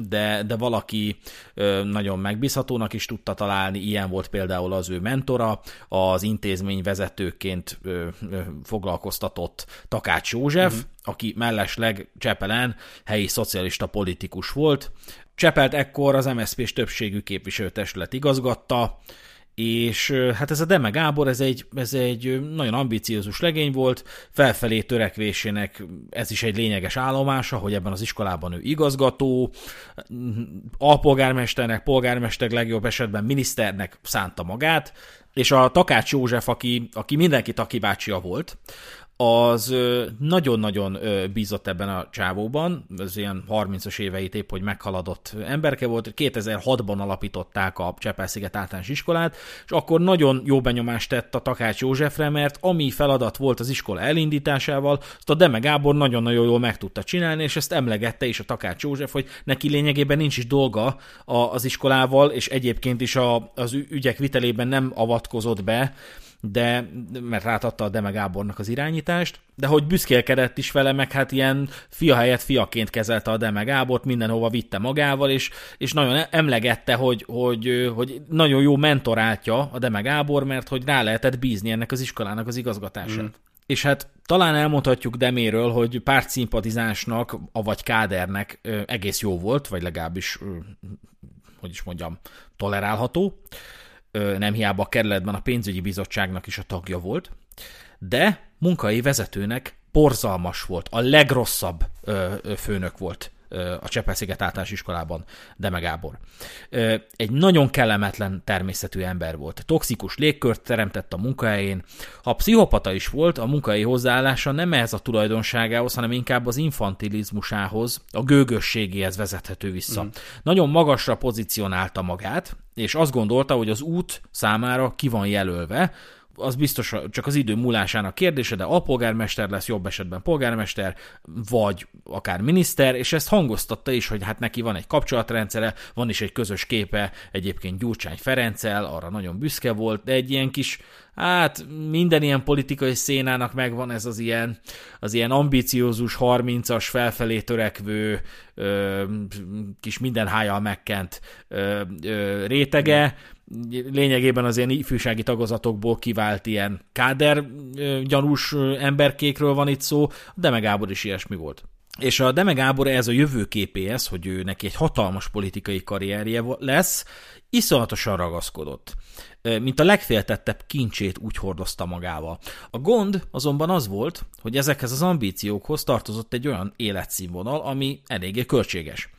de valaki nagyon megbízhatónak is tudta találni, ilyen volt például az ő mentora, az intézmény vezetőként foglalkoztatott Takács József, aki mellesleg Csepelen helyi szocialista politikus volt. Csepelt ekkor az MSZP-s többségű képviselőtestület igazgatta, és hát ez a Deme Gábor, ez egy nagyon ambiciózus legény volt, felfelé törekvésének ez is egy lényeges állomása, hogy ebben az iskolában ő igazgató, alpolgármesternek, polgármester, legjobb esetben miniszternek szánta magát, és a Takács József, aki mindenki Taki bácsia volt, az nagyon-nagyon bízott ebben a csávóban, az ilyen 30-as éveit épp, hogy meghaladott emberke volt, 2006-ban alapították a Csepel-sziget általános iskolát, és akkor nagyon jó benyomást tett a Takács Józsefre, mert ami feladat volt az iskola elindításával, azt a Deme Gábor nagyon-nagyon jól meg tudta csinálni, és ezt emlegette is a Takács József, hogy neki lényegében nincs is dolga az iskolával, és egyébként is az ügyek vitelében nem avatkozott be, de mert rátadta a Deme Gábornak az irányítást, de hogy büszkélkedett is vele, meg hát ilyen fia helyett fiaként kezelte a Deme Gábort, mindenhova vitte magával, és nagyon emlegette, hogy nagyon jó mentoráltja a Deme Gábor, mert hogy rá lehetett bízni ennek az iskolának az igazgatását. És hát talán elmondhatjuk Deméről, hogy pártszimpatizásnak, avagy kádernek egész jó volt, vagy legalábbis, tolerálható. Nem hiába a kerületben a pénzügyi bizottságnak is a tagja volt, de munkai vezetőnek borzalmas volt, a legrosszabb főnök volt a Csepel-sziget általános iskolában Deme Gábor. Egy nagyon kellemetlen természetű ember volt. Toxikus légkört teremtett a munkahelyén. Ha pszichopata is volt, a munkai hozzáállása nem ehhez a tulajdonságához, hanem inkább az infantilizmusához, a gőgösségéhez vezethető vissza. Nagyon magasra pozícionálta magát, és azt gondolta, hogy az út számára ki van jelölve, az biztos csak az idő múlásának kérdése, de alpolgármester lesz, jobb esetben polgármester, vagy akár miniszter, és ezt hangoztatta is, hogy hát neki van egy kapcsolatrendszere, van is egy közös képe egyébként Gyurcsány Ferenccel, arra nagyon büszke volt, de egy ilyen kis, hát minden ilyen politikai szénának megvan ez az ilyen ambiciózus, 30-as felfelé törekvő, kis minden hájjal megkent rétege, lényegében az ilyen ifjúsági tagozatokból kivált ilyen káder gyanús emberkékről van itt szó, Deme Gábor is ilyesmi volt. És a Deme Gábor ez a jövőképéhez, hogy ő neki egy hatalmas politikai karrierje lesz, iszonyatosan ragaszkodott. Mint a legféltettebb kincsét úgy hordozta magával. A gond azonban az volt, hogy ezekhez az ambíciókhoz tartozott egy olyan életszínvonal, ami eléggé költséges.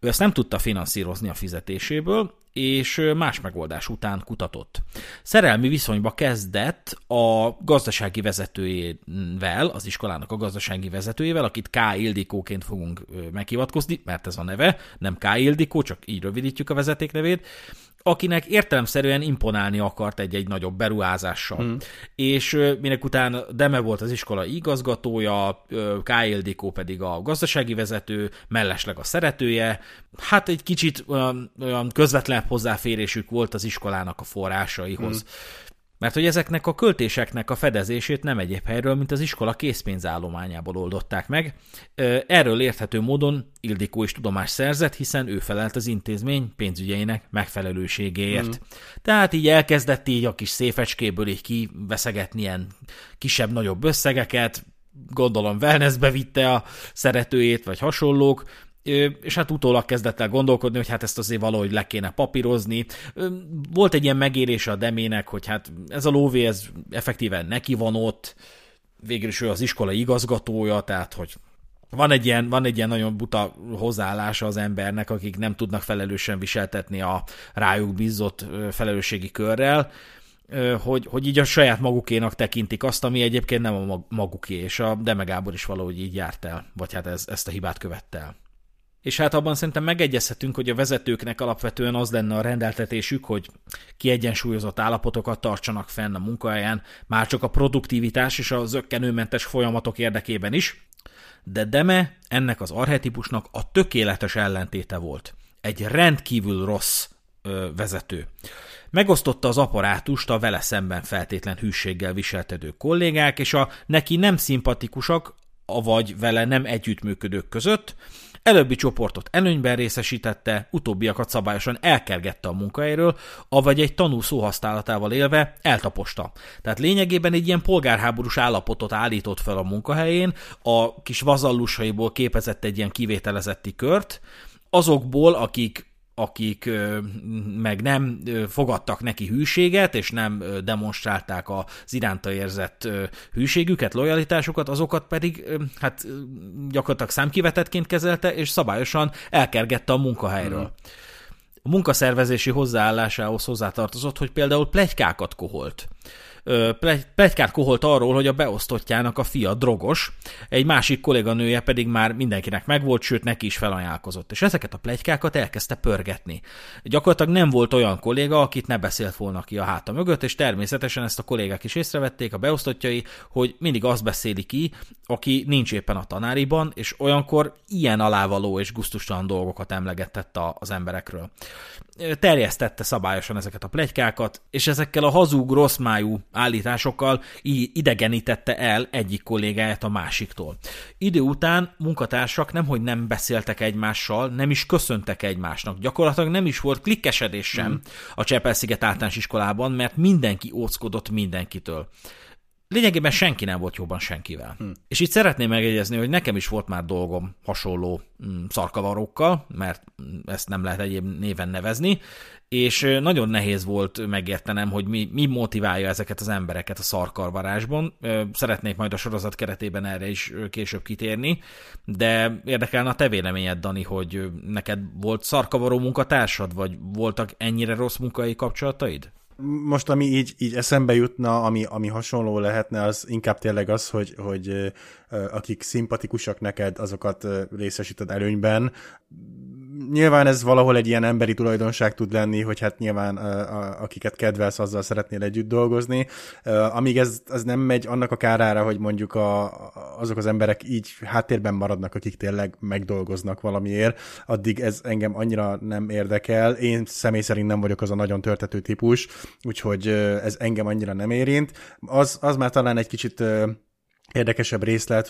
Ő ezt nem tudta finanszírozni a fizetéséből, és más megoldás után kutatott. Szerelmi viszonyba kezdett a gazdasági vezetőjével, az iskolának a gazdasági vezetőjével, akit K. Ildikóként fogunk meghivatkozni, mert ez a neve, nem K. Ildikó, csak így rövidítjük a vezetéknevét, akinek értelemszerűen imponálni akart egy-egy nagyobb beruházással. És minek után Deme volt az iskola igazgatója, K. Ildikó pedig a gazdasági vezető, mellesleg a szeretője. Hát egy kicsit olyan közvetlen hozzáférésük volt az iskolának a forrásaihoz. Mert hogy ezeknek a költéseknek a fedezését nem egyéb helyről, mint az iskola készpénzállományából oldották meg. Erről érthető módon Ildikó is tudomást szerzett, hiszen ő felelt az intézmény pénzügyeinek megfelelőségéért. Tehát így elkezdett így a kis széfecskéből így kiveszegetni ilyen kisebb-nagyobb összegeket, gondolom wellnessbe vitte a szeretőjét, vagy hasonlók, és hát utólag kezdett el gondolkodni, hogy hát ezt azért valahogy le kéne papírozni. Volt egy ilyen megérése a Demének, hogy hát ez a lóvé, ez effektíven neki van ott, végül is ő az iskola igazgatója, tehát hogy van egy ilyen nagyon buta hozzáállása az embernek, akik nem tudnak felelősen viseltetni a rájuk bízott felelősségi körrel, hogy így a saját magukénak tekintik azt, ami egyébként nem a maguké, és a Deme Gábor is valahogy így járt el, vagy hát ezt a hibát követte el. És hát abban szerintem megegyezhetünk, hogy a vezetőknek alapvetően az lenne a rendeltetésük, hogy kiegyensúlyozott állapotokat tartsanak fenn a munkahelyen, már csak a produktivitás és a zökkenőmentes folyamatok érdekében is, de Deme ennek az archetípusnak a tökéletes ellentéte volt. Egy rendkívül rossz vezető. Megosztotta az apparátust a vele szemben feltétlen hűséggel viseltető kollégák, és a neki nem szimpatikusak, avagy vele nem együttműködők között, előbbi csoportot előnyben részesítette, utóbbiakat szabályosan elkergette a munkahelyről, avagy egy tanú szóhasználatával élve eltaposta. Tehát lényegében egy ilyen polgárháborús állapotot állított fel a munkahelyén, a kis vazallusaiból képezett egy ilyen kivételezetti kört, azokból, akik meg nem fogadtak neki hűséget, és nem demonstrálták az iránta érzett hűségüket, lojalitásukat, azokat pedig hát gyakorlatilag számkivetettként kezelte, és szabályosan elkergette a munkahelyről. A munkaszervezési hozzáállásához hozzátartozott, hogy például pletykákat koholt. pletykát koholt arról, hogy a beosztottjának a fia drogos, egy másik kolléganője pedig már mindenkinek megvolt, sőt neki is felajánlkozott. És ezeket a pletykákat elkezdte pörgetni. Gyakorlatilag nem volt olyan kolléga, akit ne beszélt volna ki a háta mögött, és természetesen ezt a kollégák is észrevették, a beosztottjai, hogy mindig azt beszéli ki, aki nincs éppen a tanáriban, és olyankor ilyen alávaló és gusztustalan dolgokat emlegetett az emberekről. Terjesztette szabályosan ezeket a pletykákat, és ezekkel a hazug, rosszmájú állításokkal idegenítette el egyik kollégáját a másiktól. Idő után munkatársak nemhogy nem beszéltek egymással, nem is köszöntek egymásnak. Gyakorlatilag nem is volt klikkesedés sem a Csepel-sziget általános iskolában, mert mindenki óckodott mindenkitől. Lényegében senki nem volt jobban senkivel. És itt szeretném megjegyezni, hogy nekem is volt már dolgom hasonló szarkavarókkal, mert ezt nem lehet egyéb néven nevezni, és nagyon nehéz volt megértenem, hogy mi motiválja ezeket az embereket a szarkarvarásban. Szeretnék majd a sorozat keretében erre is később kitérni, de érdekelne a te véleményed, Dani, hogy neked volt szarkavaró munkatársad, vagy voltak ennyire rossz munkai kapcsolataid? Most, ami így eszembe jutna, ami hasonló lehetne, az inkább tényleg az, hogy akik szimpatikusak neked, azokat részesíted előnyben. Nyilván ez valahol egy ilyen emberi tulajdonság tud lenni, hogy hát nyilván akiket kedvelsz, azzal szeretnél együtt dolgozni. Amíg ez nem megy annak a kárára, hogy mondjuk azok az emberek így háttérben maradnak, akik tényleg megdolgoznak valamiért, addig ez engem annyira nem érdekel. Én személy szerint nem vagyok az a nagyon törtető típus, úgyhogy ez engem annyira nem érint. Az már talán egy kicsit érdekesebb részlet,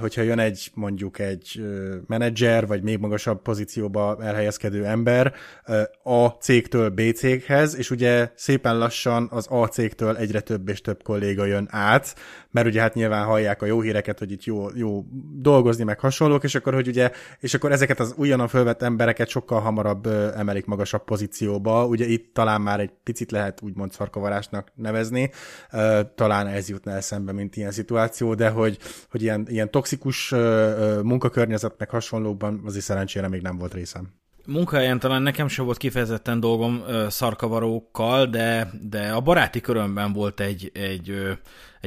hogyha jön egy, mondjuk egy menedzser, vagy még magasabb pozícióba elhelyezkedő ember A cégtől B céghez, és ugye szépen lassan az A cégtől egyre több és több kolléga jön át, mert ugye hát nyilván hallják a jó híreket, hogy itt jó dolgozni, meg hasonlók, és akkor ezeket az újonnan fölvett embereket sokkal hamarabb emelik magasabb pozícióba, ugye itt talán már egy picit lehet úgymond szarkavarásnak nevezni, talán ez jutna eszembe, mint ilyen szituáció, de hogy ilyen toxikus munkakörnyezet meg hasonlóban azért szerencsére még nem volt részem. Munkahelyen talán nekem sem volt kifejezetten dolgom szarkavarókkal, de a baráti körömben volt egy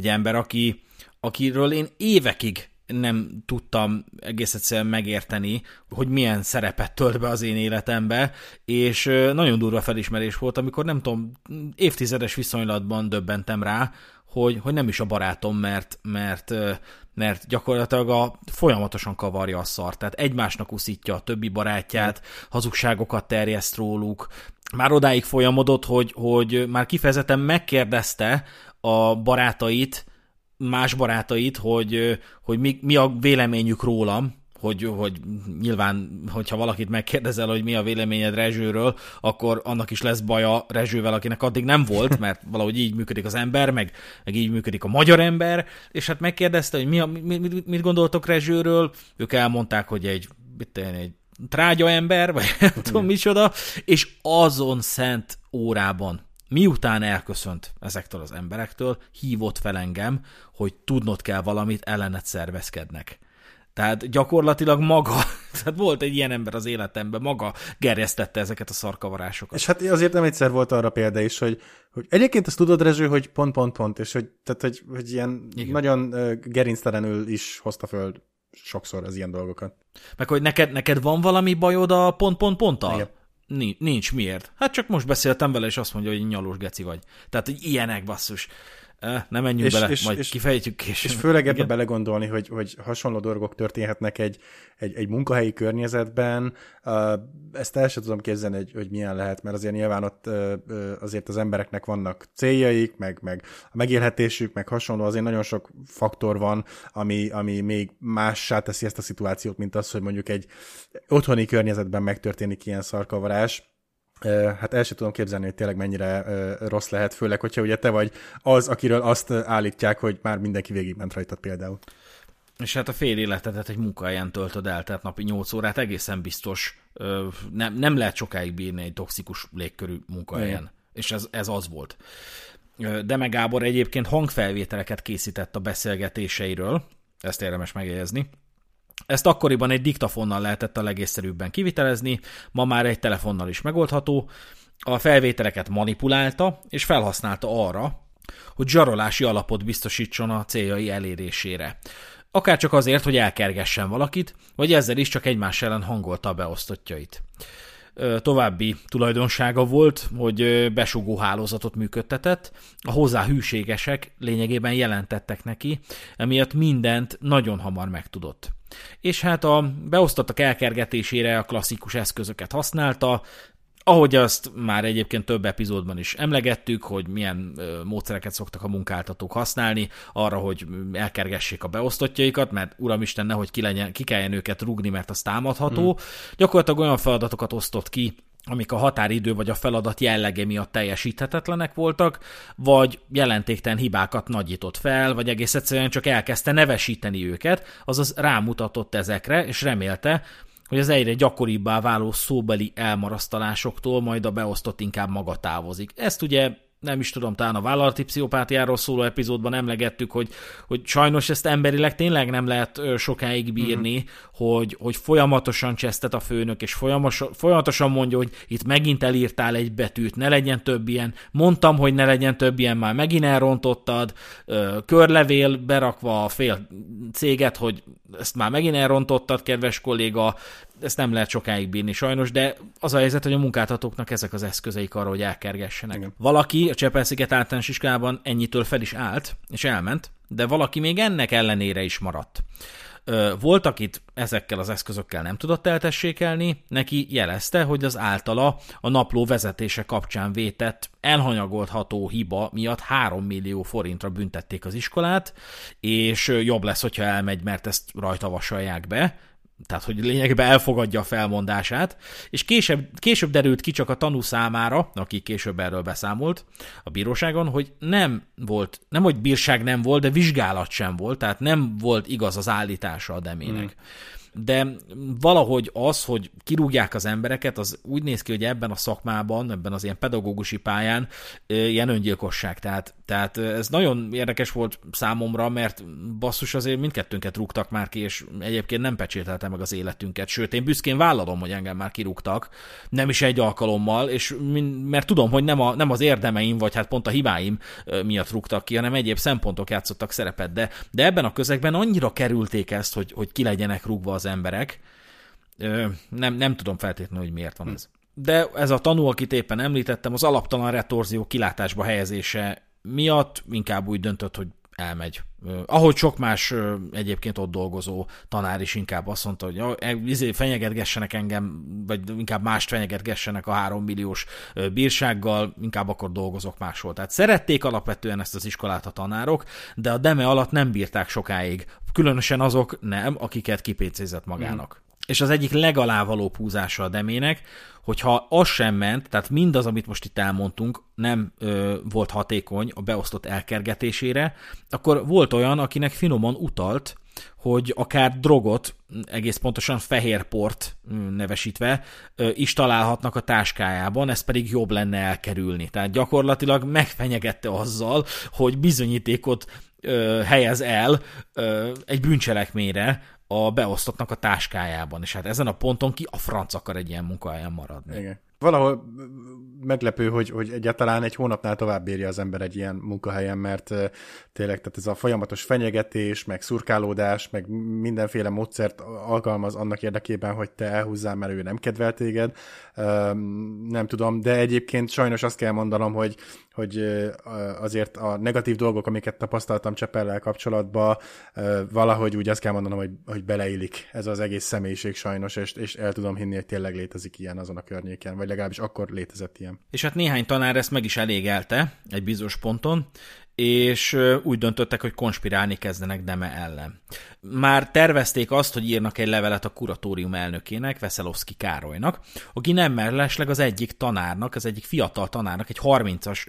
ember, akiről én évekig nem tudtam egész egyszerűen megérteni, hogy milyen szerepet tölt be az én életembe, és nagyon durva felismerés volt, amikor nem tudom, évtizedes viszonylatban döbbentem rá, hogy nem is a barátom, mert gyakorlatilag folyamatosan kavarja a szart, tehát egymásnak uszítja a többi barátját, hazugságokat terjeszt róluk. Már odáig folyamodott, hogy már kifejezetten megkérdezte a barátait, más barátait, hogy mi a véleményük rólam, hogy nyilván, hogyha valakit megkérdezel, hogy mi a véleményed Rezsőről, akkor annak is lesz baja Rezsővel, akinek addig nem volt, mert valahogy így működik az ember, meg így működik a magyar ember, és hát megkérdezte, hogy mit gondoltok Rezsőről, ők elmondták, hogy egy trágya ember, vagy nem tudom micsoda, és azon szent órában, miután elköszönt ezektől az emberektől, hívott fel engem, hogy tudnod kell valamit, ellenet szervezkednek. Tehát gyakorlatilag tehát volt egy ilyen ember az életemben, maga gerjesztette ezeket a szarkavarásokat. És hát azért nem egyszer volt arra példa is, hogy egyébként azt tudod, Rezső, hogy pont, és hogy ilyen igen. Nagyon gerinctelenül is hozta föl sokszor az ilyen dolgokat. Meg hogy neked van valami bajod a pont-pont-ponttal? Igen. Nincs, miért? Hát csak most beszéltem vele, és azt mondja, hogy nyalós geci vagy. Tehát, hogy ilyenek, basszus. Nem menjünk bele, majd kifejtjük később. És főleg ebbe belegondolni, hogy hasonló dolgok történhetnek egy munkahelyi környezetben, ezt el sem tudom képzelni, hogy milyen lehet, mert azért nyilván ott azért az embereknek vannak céljaik, meg a megélhetésük, meg hasonló, azért nagyon sok faktor van, ami még mássá teszi ezt a szituációt, mint az, hogy mondjuk egy otthoni környezetben megtörténik ilyen szarkavarás. Hát el sem tudom képzelni, hogy tényleg mennyire rossz lehet, főleg, hogyha ugye te vagy az, akiről azt állítják, hogy már mindenki végigment rajtad például. És hát a fél életedet egy munkahelyen töltöd el, tehát napi 8 órát egészen biztos nem lehet sokáig bírni egy toxikus légkörű munkahelyen. És ez az volt. Deme Gábor egyébként hangfelvételeket készített a beszélgetéseiről, ezt érdemes megjegyezni. Ezt akkoriban egy diktafonnal lehetett a legészszerűbben kivitelezni, ma már egy telefonnal is megoldható. A felvételeket manipulálta, és felhasználta arra, hogy zsarolási alapot biztosítson a céljai elérésére. Akárcsak azért, hogy elkergessen valakit, vagy ezzel is csak egymás ellen hangolta a beosztottjait. További tulajdonsága volt, hogy besugó hálózatot működtetett, a hozzá hűségesek lényegében jelentettek neki, emiatt mindent nagyon hamar megtudott. És hát a beosztottak elkergetésére a klasszikus eszközöket használta, ahogy azt már egyébként több epizódban is emlegettük, hogy milyen módszereket szoktak a munkáltatók használni arra, hogy elkergessék a beosztottjaikat, mert uramisten, nehogy ki kelljen őket rúgni, mert az támadható. Gyakorlatilag olyan feladatokat osztott ki, amik a határidő vagy a feladat jellege miatt teljesíthetetlenek voltak, vagy jelentéktelen hibákat nagyított fel, vagy egész egyszerűen csak elkezdte nevesíteni őket, azaz rámutatott ezekre, és remélte, hogy az egyre gyakoribbá váló szóbeli elmarasztalásoktól majd a beosztott inkább maga távozik. Ezt ugye nem is tudom, talán a vállalati pszichopátiáról szóló epizódban emlegettük, hogy sajnos ezt emberileg tényleg nem lehet sokáig bírni, hogy folyamatosan csesztet a főnök, és folyamatosan mondja, hogy itt megint elírtál egy betűt, ne legyen több ilyen, mondtam, hogy ne legyen több ilyen, már megint elrontottad, körlevél berakva a fél céget, hogy ezt már megint elrontottad, kedves kolléga, ezt nem lehet sokáig bírni sajnos, de az a helyzet, hogy a munkáltatóknak ezek az eszközeik arra, hogy elkergessenek. Igen. Valaki a Csepel-sziget általános iskolában ennyitől fel is állt, és elment, de valaki még ennek ellenére is maradt. Volt, akit ezekkel az eszközökkel nem tudott eltessékelni, neki jelezte, hogy az általa a napló vezetése kapcsán vétett elhanyagolható hiba miatt 3 millió forintra büntették az iskolát, és jobb lesz, hogyha elmegy, mert ezt rajta vasalják be. Tehát, hogy lényegében elfogadja a felmondását, és később derült ki csak a tanú számára, aki később erről beszámolt a bíróságon, hogy nem, hogy bírság nem volt, de vizsgálat sem volt, tehát nem volt igaz az állítása a Demének. De valahogy az, hogy kirúgják az embereket, az úgy néz ki, hogy ebben a szakmában, ebben az ilyen pedagógusi pályán ilyen öngyilkosság. Tehát ez nagyon érdekes volt számomra, mert basszus azért mindkettőnket rúgtak már ki, és egyébként nem pecsételte meg az életünket. Sőt, én büszkén vállalom, hogy engem már kirúgtak, nem is egy alkalommal, és mert tudom, hogy nem az érdemeim, vagy hát pont a hibáim miatt rúgtak ki, hanem egyéb szempontok játszottak szerepet. De ebben a közegben annyira kerülték ezt, hogy ki legyenek rúgva az emberek. Nem tudom feltétlenül, hogy miért van ez. De ez a tanú, akit éppen említettem, az alaptalan retorzió kilátásba helyezése miatt inkább úgy döntött, hogy elmegy. Ahogy sok más egyébként ott dolgozó tanár is inkább azt mondta, hogy fenyegetgessenek engem, vagy inkább mást fenyegetgessenek a 3 milliós bírsággal, inkább akkor dolgozok máshol. Tehát szerették alapvetően ezt az iskolát a tanárok, de a Deme alatt nem bírták sokáig. Különösen azok nem, akiket kipécézett magának. És az egyik legalávalóbb húzása a Demének, hogyha az sem ment, tehát mindaz, amit most itt elmondtunk, nem volt hatékony a beosztott elkergetésére, akkor volt olyan, akinek finoman utalt, hogy akár drogot, egész pontosan fehérport nevesítve, is találhatnak a táskájában, ezt pedig jobb lenne elkerülni. Tehát gyakorlatilag megfenyegette azzal, hogy bizonyítékot helyez el egy bűncselekményre a beosztottnak a táskájában, és hát ezen a ponton ki a franc akar egy ilyen munkahelyen maradni. Igen. Valahol meglepő, hogy egyáltalán egy hónapnál tovább bírja az ember egy ilyen munkahelyen, mert tényleg tehát ez a folyamatos fenyegetés, meg szurkálódás, meg mindenféle módszert alkalmaz annak érdekében, hogy te elhúzzál, mert ő nem kedvel téged. Nem tudom, de egyébként sajnos azt kell mondanom, hogy azért a negatív dolgok, amiket tapasztaltam Csepellel kapcsolatban, valahogy úgy azt kell mondanom, hogy beleillik ez az egész személyiség sajnos, és el tudom hinni, hogy tényleg létezik ilyen azon a környéken, vagy legalábbis akkor létezett ilyen. És hát néhány tanár ezt meg is elégelte egy bizonyos ponton, és úgy döntöttek, hogy konspirálni kezdenek Deme ellen. Már tervezték azt, hogy írnak egy levelet a kuratórium elnökének, Veszelovszki Károlynak, aki nem mellesleg az egyik tanárnak, az egyik fiatal tanárnak, egy 30-as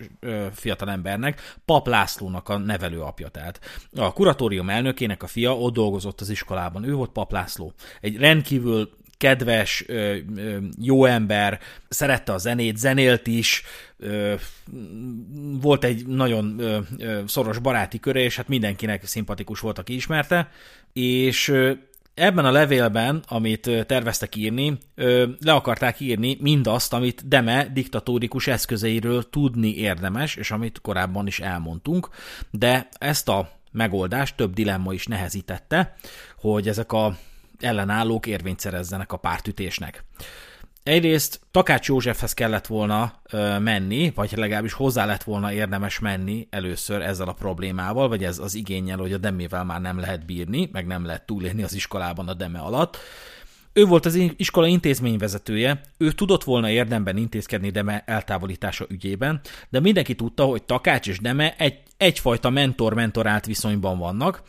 fiatalembernek, Pap Lászlónak a nevelőapja. Tehát a kuratórium elnökének a fia ott dolgozott az iskolában, ő volt Pap László. Egy rendkívül kedves, jó ember, szerette a zenét, zenélt is, volt egy nagyon szoros baráti köre, és hát mindenkinek szimpatikus volt, aki ismerte, és Ebben a levélben, amit terveztek írni, le akarták írni mindazt, amit Deme diktatórikus eszközeiről tudni érdemes, és amit korábban is elmondtunk, de ezt a megoldást több dilemma is nehezítette, hogy ezek a ellenállók érvényt szerezzenek a pártütésnek. Egyrészt Takács Józsefhez kellett volna menni, vagy legalábbis hozzá lett volna érdemes menni először ezzel a problémával, vagy ez az igénnyel, hogy a Demével már nem lehet bírni, meg nem lehet túlélni az iskolában a Deme alatt. Ő volt az iskola intézményvezetője, ő tudott volna érdemben intézkedni Deme eltávolítása ügyében, de mindenki tudta, hogy Takács és Deme egyfajta mentor-mentorált viszonyban vannak,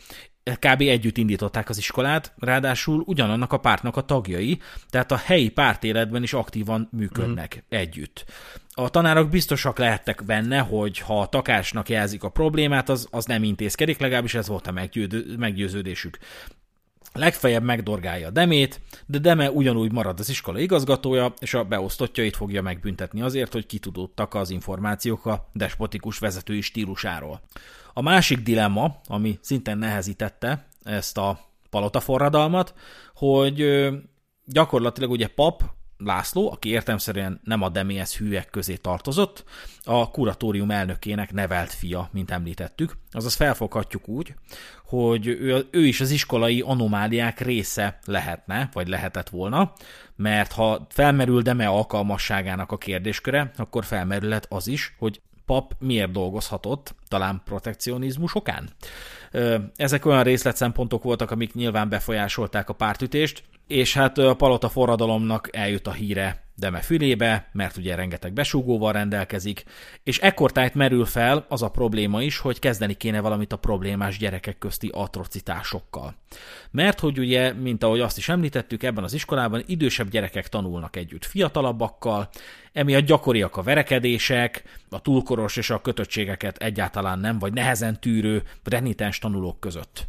kb. Együtt indították az iskolát, ráadásul ugyanannak a pártnak a tagjai, tehát a helyi pártéletben is aktívan működnek együtt. A tanárok biztosak lehettek benne, hogy ha a Takácsnak jelzik a problémát, az nem intézkedik, legalábbis ez volt a meggyőződésük. Legfeljebb megdorgálja Demét, de Deme ugyanúgy marad az iskola igazgatója, és a beosztottjait fogja megbüntetni azért, hogy kitudottak az információk a despotikus vezetői stílusáról. A másik dilemma, ami szintén nehezítette ezt a palotaforradalmat, hogy gyakorlatilag ugye Pap László, aki értelemszerűen nem a Deméhez hűek közé tartozott, a kuratórium elnökének nevelt fia, mint említettük. Azaz felfoghatjuk úgy, hogy ő is az iskolai anomáliák része lehetne, vagy lehetett volna, mert ha felmerül Deme alkalmasságának a kérdésköre, akkor felmerülhet az is, hogy Pap miért dolgozhatott, talán protekcionizmusokán? Ezek olyan részletszempontok voltak, amik nyilván befolyásolták a pártütést, és hát a palota forradalomnak eljött a híre Deme fülébe, mert ugye rengeteg besúgóval rendelkezik, és ekkortájt merül fel az a probléma is, hogy kezdeni kéne valamit a problémás gyerekek közti atrocitásokkal. Mert hogy ugye, mint ahogy azt is említettük, ebben az iskolában idősebb gyerekek tanulnak együtt fiatalabbakkal, emiatt gyakoriak a verekedések, a túlkoros és a kötöttségeket egyáltalán nem, vagy nehezen tűrő renitens tanulók között.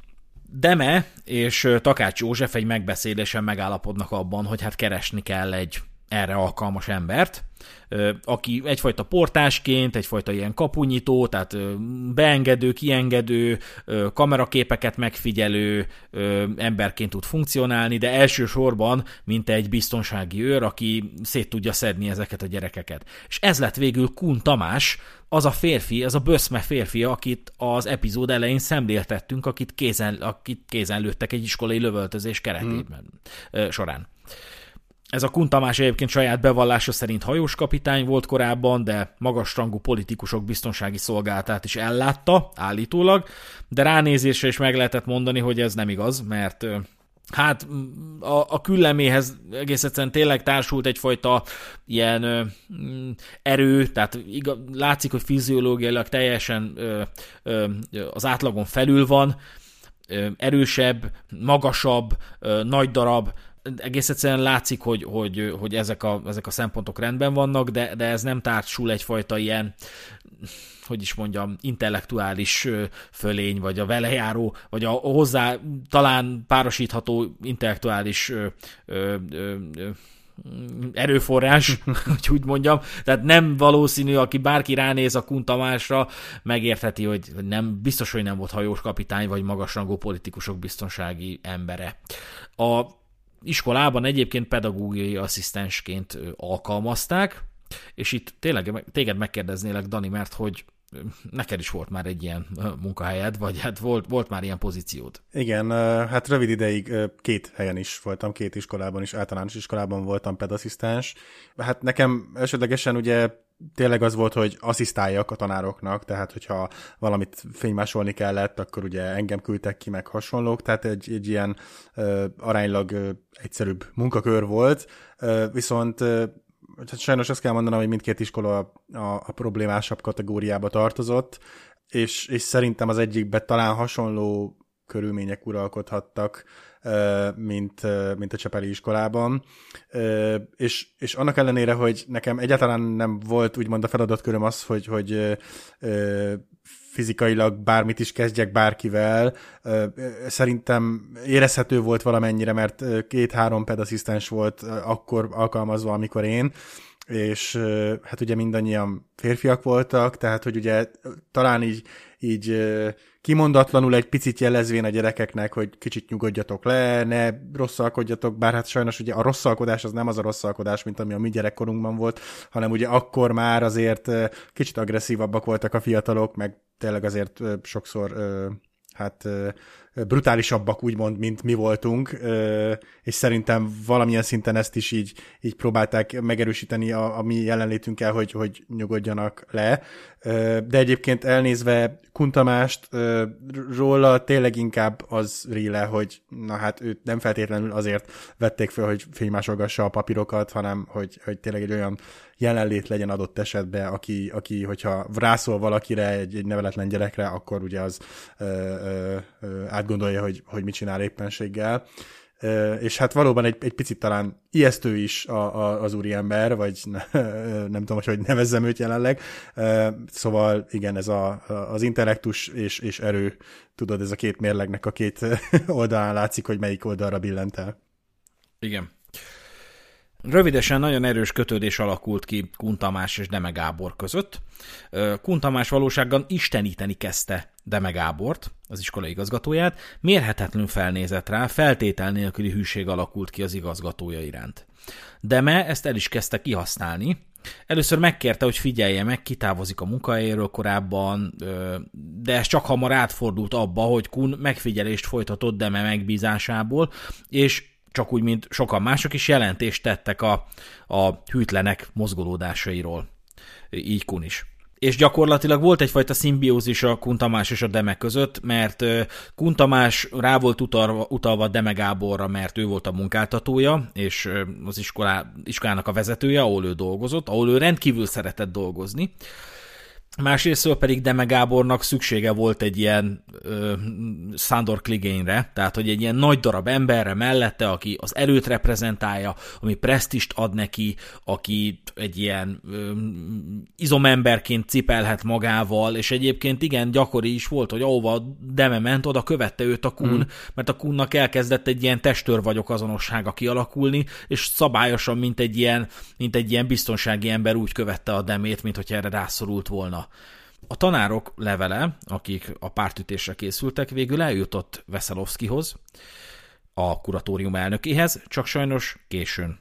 Deme és Takács József egy megbeszélésen megállapodnak abban, hogy hát keresni kell egy erre alkalmas embert, aki egyfajta portásként, egyfajta ilyen kapunyító, tehát beengedő, kiengedő, kameraképeket megfigyelő emberként tud funkcionálni, de elsősorban mint egy biztonsági őr, aki szét tudja szedni ezeket a gyerekeket. És ez lett végül Kun Tamás, az a férfi, az a böszme férfi, akit az epizód elején szemléltettünk, akit kézen lőttek egy iskolai lövöltözés keretében során. Ez a Kun Tamás egyébként saját bevallása szerint hajós kapitány volt korábban, de magasrangú politikusok biztonsági szolgálatát is ellátta, állítólag, de ránézésre is meg lehetett mondani, hogy ez nem igaz, mert hát a külleméhez egész egyszerűen tényleg társult egyfajta ilyen erő, tehát látszik, hogy fiziológiailag teljesen az átlagon felül van, erősebb, magasabb, nagy darab, egész egyszerűen látszik, hogy ezek a szempontok rendben vannak, de ez nem társul egyfajta ilyen, hogy is mondjam, intellektuális fölény, vagy a velejáró, vagy a hozzá talán párosítható intellektuális erőforrás, hogy úgy mondjam. Tehát nem valószínű, aki bárki ránéz a Kun Tamásra, megértheti, hogy nem, biztos, hogy nem volt hajós kapitány, vagy magasrangú politikusok biztonsági embere. A iskolában egyébként pedagógiai asszisztensként alkalmazták, és itt tényleg téged megkérdeznélek, Dani, mert hogy neked is volt már egy ilyen munkahelyed, vagy hát volt már ilyen pozíciód. Igen, hát rövid ideig két helyen is voltam, két iskolában is, általános iskolában voltam pedasszisztens. Hát nekem elsődlegesen ugye tényleg az volt, hogy asszisztáljak a tanároknak, tehát hogyha valamit fénymásolni kellett, akkor ugye engem küldtek ki, meg hasonlók, tehát egy ilyen aránylag egyszerűbb munkakör volt, viszont hát sajnos azt kell mondanom, hogy mindkét iskola a problémásabb kategóriába tartozott, és szerintem az egyikben talán hasonló körülmények uralkodhattak, mint a csepeli iskolában. És annak ellenére, hogy nekem egyáltalán nem volt úgymond a feladatköröm az, hogy fizikailag bármit is kezdjek bárkivel, szerintem érezhető volt valamennyire, mert 2-3 pedasszisztens volt akkor alkalmazva, amikor én, és hát ugye mindannyian férfiak voltak, tehát hogy ugye talán így így kimondatlanul egy picit jelezvén a gyerekeknek, hogy kicsit nyugodjatok le, ne rosszalkodjatok, bár hát sajnos ugye a rosszalkodás az nem az a rosszalkodás, mint ami a mi gyerekkorunkban volt, hanem ugye akkor már azért kicsit agresszívabbak voltak a fiatalok, meg tényleg azért sokszor hát brutálisabbak úgymond, mint mi voltunk, és szerintem valamilyen szinten ezt is így próbálták megerősíteni a mi jelenlétünkkel, hogy nyugodjanak le. De egyébként elnézve Kun Tamást, róla tényleg inkább az ríle, hogy na hát őt nem feltétlenül azért vették fel, hogy fénymásolgassa a papírokat, hanem hogy tényleg egy olyan jelenlét legyen adott esetben, aki hogyha rászól valakire, egy neveletlen gyerekre, akkor ugye az átgondolja, hogy mit csinál éppenséggel. És hát valóban egy picit talán ijesztő is az úriember, vagy nem tudom, hogy nevezzem őt jelenleg. Szóval igen, ez az intellektus és erő, tudod, ez a két mérlegnek a két oldalán látszik, hogy melyik oldalra billent el. Igen. Rövidesen nagyon erős kötődés alakult ki Kun Tamás és Deme Gábor között. Kun Tamás valóságban isteníteni kezdte Deme Gábort, az iskola igazgatóját, mérhetetlen felnézett rá, feltétel nélküli hűség alakult ki az igazgatója iránt. Deme ezt el is kezdte kihasználni. Először megkérte, hogy figyelje meg, kitávozik a munkahelyéről korábban, de ez csak hamar átfordult abba, hogy Kun megfigyelést folytatott Deme megbízásából, és csak úgy, mint sokan mások is jelentést tettek a hűtlenek mozgolódásairól. Így Kun is. És gyakorlatilag volt egyfajta szimbiózis a Kun Tamás és a Deme között, mert Kun Tamás rá volt utalva Deme Gáborra, mert ő volt a munkáltatója, és az iskolának a vezetője, ahol ő dolgozott, ahol ő rendkívül szeretett dolgozni. Másrésztől pedig Deme Gábornak szüksége volt egy ilyen Sándor Kligényre, tehát hogy egy ilyen nagy darab emberre mellette, aki az erőt reprezentálja, ami presztist ad neki, aki egy ilyen izomemberként cipelhet magával, és egyébként igen, gyakori is volt, hogy ahova Deme ment, oda követte őt a Kun, mert a Kunnak elkezdett egy ilyen testőr vagyok azonossága kialakulni, és szabályosan, mint egy ilyen biztonsági ember úgy követte a Demét, mint hogyha erre rászorult volna. A tanárok levele, akik a pártütésre készültek, végül eljutott Veszelovszkihoz, a kuratórium elnökéhez, csak sajnos későn.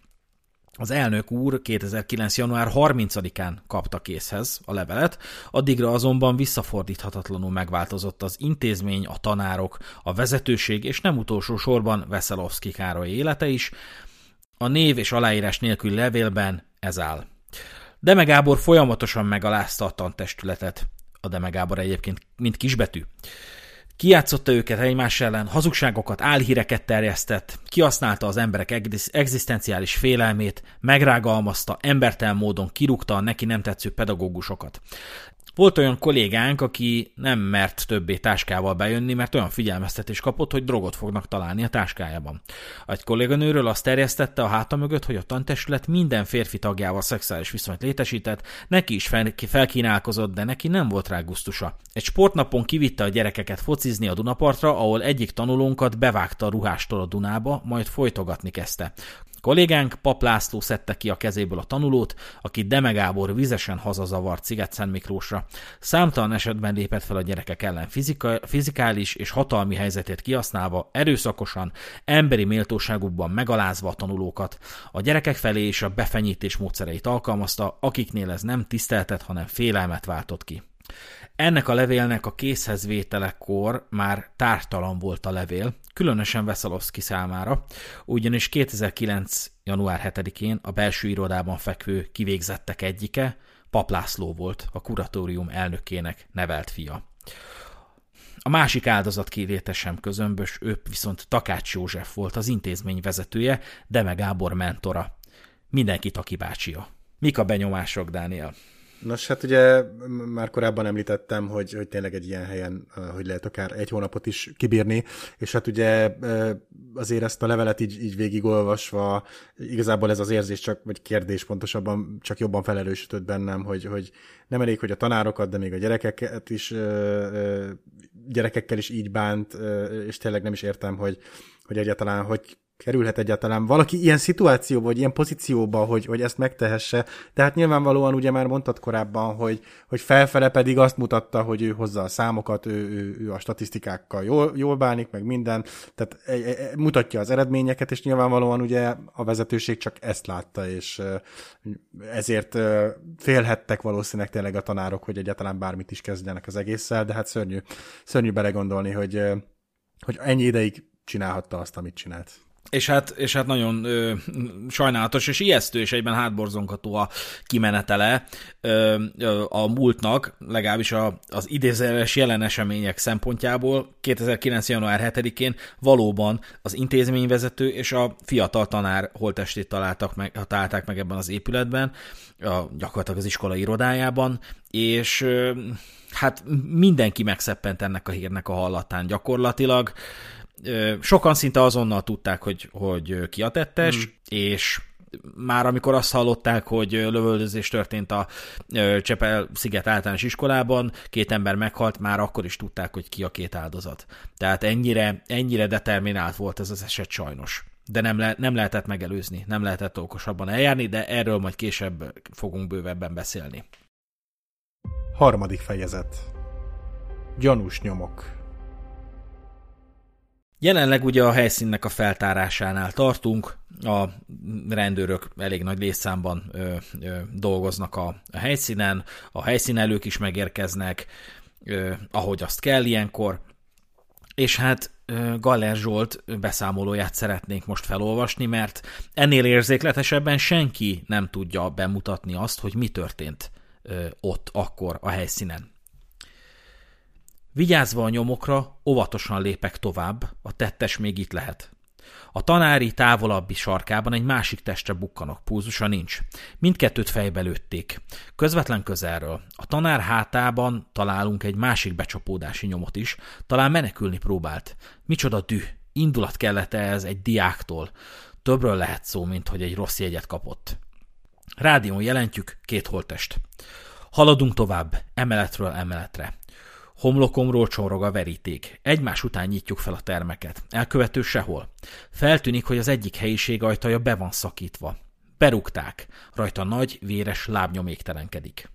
Az elnök úr 2009. január 30-án kapta kézhez a levelet, addigra azonban visszafordíthatatlanul megváltozott az intézmény, a tanárok, a vezetőség és nem utolsó sorban Veszelovszki Károly élete is. A név és aláírás nélküli levélben ez áll. Deme Gábor folyamatosan megalázta a tantestületet. A Deme Gábor egyébként mint kisbetű. Kijátszotta őket egymás ellen, hazugságokat, álhíreket terjesztett, kihasználta az emberek egzisztenciális félelmét, megrágalmazta, embertelen módon kirúgta a neki nem tetsző pedagógusokat. Volt olyan kollégánk, aki nem mert többé táskával bejönni, mert olyan figyelmeztetés kapott, hogy drogot fognak találni a táskájában. Egy kolléganőről azt terjesztette a háta mögött, hogy a tantestület minden férfi tagjával szexuális viszonyt létesített, neki is felkínálkozott, de neki nem volt rá gusztusa. Egy sportnapon kivitte a gyerekeket focizni a Dunapartra, ahol egyik tanulónkat bevágta a ruhástól a Dunába, majd folytogatni kezdte. Kollégánk Pap László szedte ki a kezéből a tanulót, aki Deme Gábor vizesen hazazavart Szigetszent Miklósra. Számtalan esetben lépett fel a gyerekek ellen fizikális és hatalmi helyzetét kihasználva, erőszakosan, emberi méltóságukban megalázva a tanulókat. A gyerekek felé is a befenyítés módszereit alkalmazta, akiknél ez nem tiszteletet, hanem félelmet váltott ki. Ennek a levélnek a kézhez vételekor már tártalan volt a levél, különösen Veszelovszki számára, ugyanis 2009. január 7-én a belső irodában fekvő kivégzettek egyike Pap László volt, a kuratórium elnökének nevelt fia. A másik áldozat kiléte sem közömbös, ő viszont Takács József volt, az intézmény vezetője, Deme Gábor mentora. Mindenki Taki bácsia. Mik a benyomások, Dániel? Nos, hát ugye már korábban említettem, hogy tényleg egy ilyen helyen, hogy lehet akár egy hónapot is kibírni, és hát ugye azért ezt a levelet így végigolvasva, igazából ez az érzés csak, vagy kérdés pontosabban, csak jobban felerősödött bennem, hogy nem elég, hogy a tanárokat, de még a gyerekekkel is így bánt, és tényleg nem is értem, hogy egyáltalán hogy kerülhet egyáltalán valaki ilyen szituációba, vagy ilyen pozícióba, hogy ezt megtehesse. Tehát nyilvánvalóan ugye már mondtad korábban, hogy felfele pedig azt mutatta, hogy ő hozza a számokat, ő a statisztikákkal jól bánik, meg minden, tehát mutatja az eredményeket, és nyilvánvalóan ugye a vezetőség csak ezt látta, és ezért félhettek valószínűleg tényleg a tanárok, hogy egyáltalán bármit is kezdjenek az egésszel, de hát szörnyű belegondolni, hogy ennyi ideig csinálhatta azt, amit csinált. És hát nagyon sajnálatos és ijesztő, és egyben hátborzongató a kimenetele a múltnak, legalábbis az idézőjeles jelen események szempontjából. 2009. január 7-én valóban az intézményvezető és a fiatal tanár holttestét találták meg ebben az épületben, gyakorlatilag az iskola irodájában, és hát mindenki megszeppent ennek a hírnek a hallatán gyakorlatilag. Sokan szinte azonnal tudták, hogy ki a tettes, és már amikor azt hallották, hogy lövöldözés történt a Csepel-sziget általános iskolában, 2 ember meghalt, már akkor is tudták, hogy ki a 2 áldozat. Tehát ennyire determinált volt ez az eset sajnos. De nem lehetett megelőzni, nem lehetett okosabban eljárni, de erről majd később fogunk bővebben beszélni. 3. fejezet. Gyanús nyomok. Jelenleg ugye a helyszínnek a feltárásánál tartunk, a rendőrök elég nagy létszámban dolgoznak a helyszínen, a helyszínelők is megérkeznek, ahogy azt kell ilyenkor, és hát Galler Zsolt beszámolóját szeretnénk most felolvasni, mert ennél érzékletesebben senki nem tudja bemutatni azt, hogy mi történt ott akkor a helyszínen. Vigyázva a nyomokra, óvatosan lépek tovább, a tettes még itt lehet. A tanári távolabbi sarkában egy másik testre bukkanok, pulzusa nincs. Mindkettőt fejbe lőtték. Közvetlen közelről. A tanár hátában találunk egy másik becsapódási nyomot is, talán menekülni próbált. Micsoda düh, indulat kellett ez egy diáktól. Többről lehet szó, mint hogy egy rossz jegyet kapott. Rádión jelentjük, 2 holttest. Haladunk tovább, emeletről emeletre. Homlokomról csorog a veríték. Egymás után nyitjuk fel a termeket. Elkövető sehol. Feltűnik, hogy az egyik helyiség ajtaja be van szakítva. Berúgták. Rajta nagy, véres lábnyom égtelenkedik.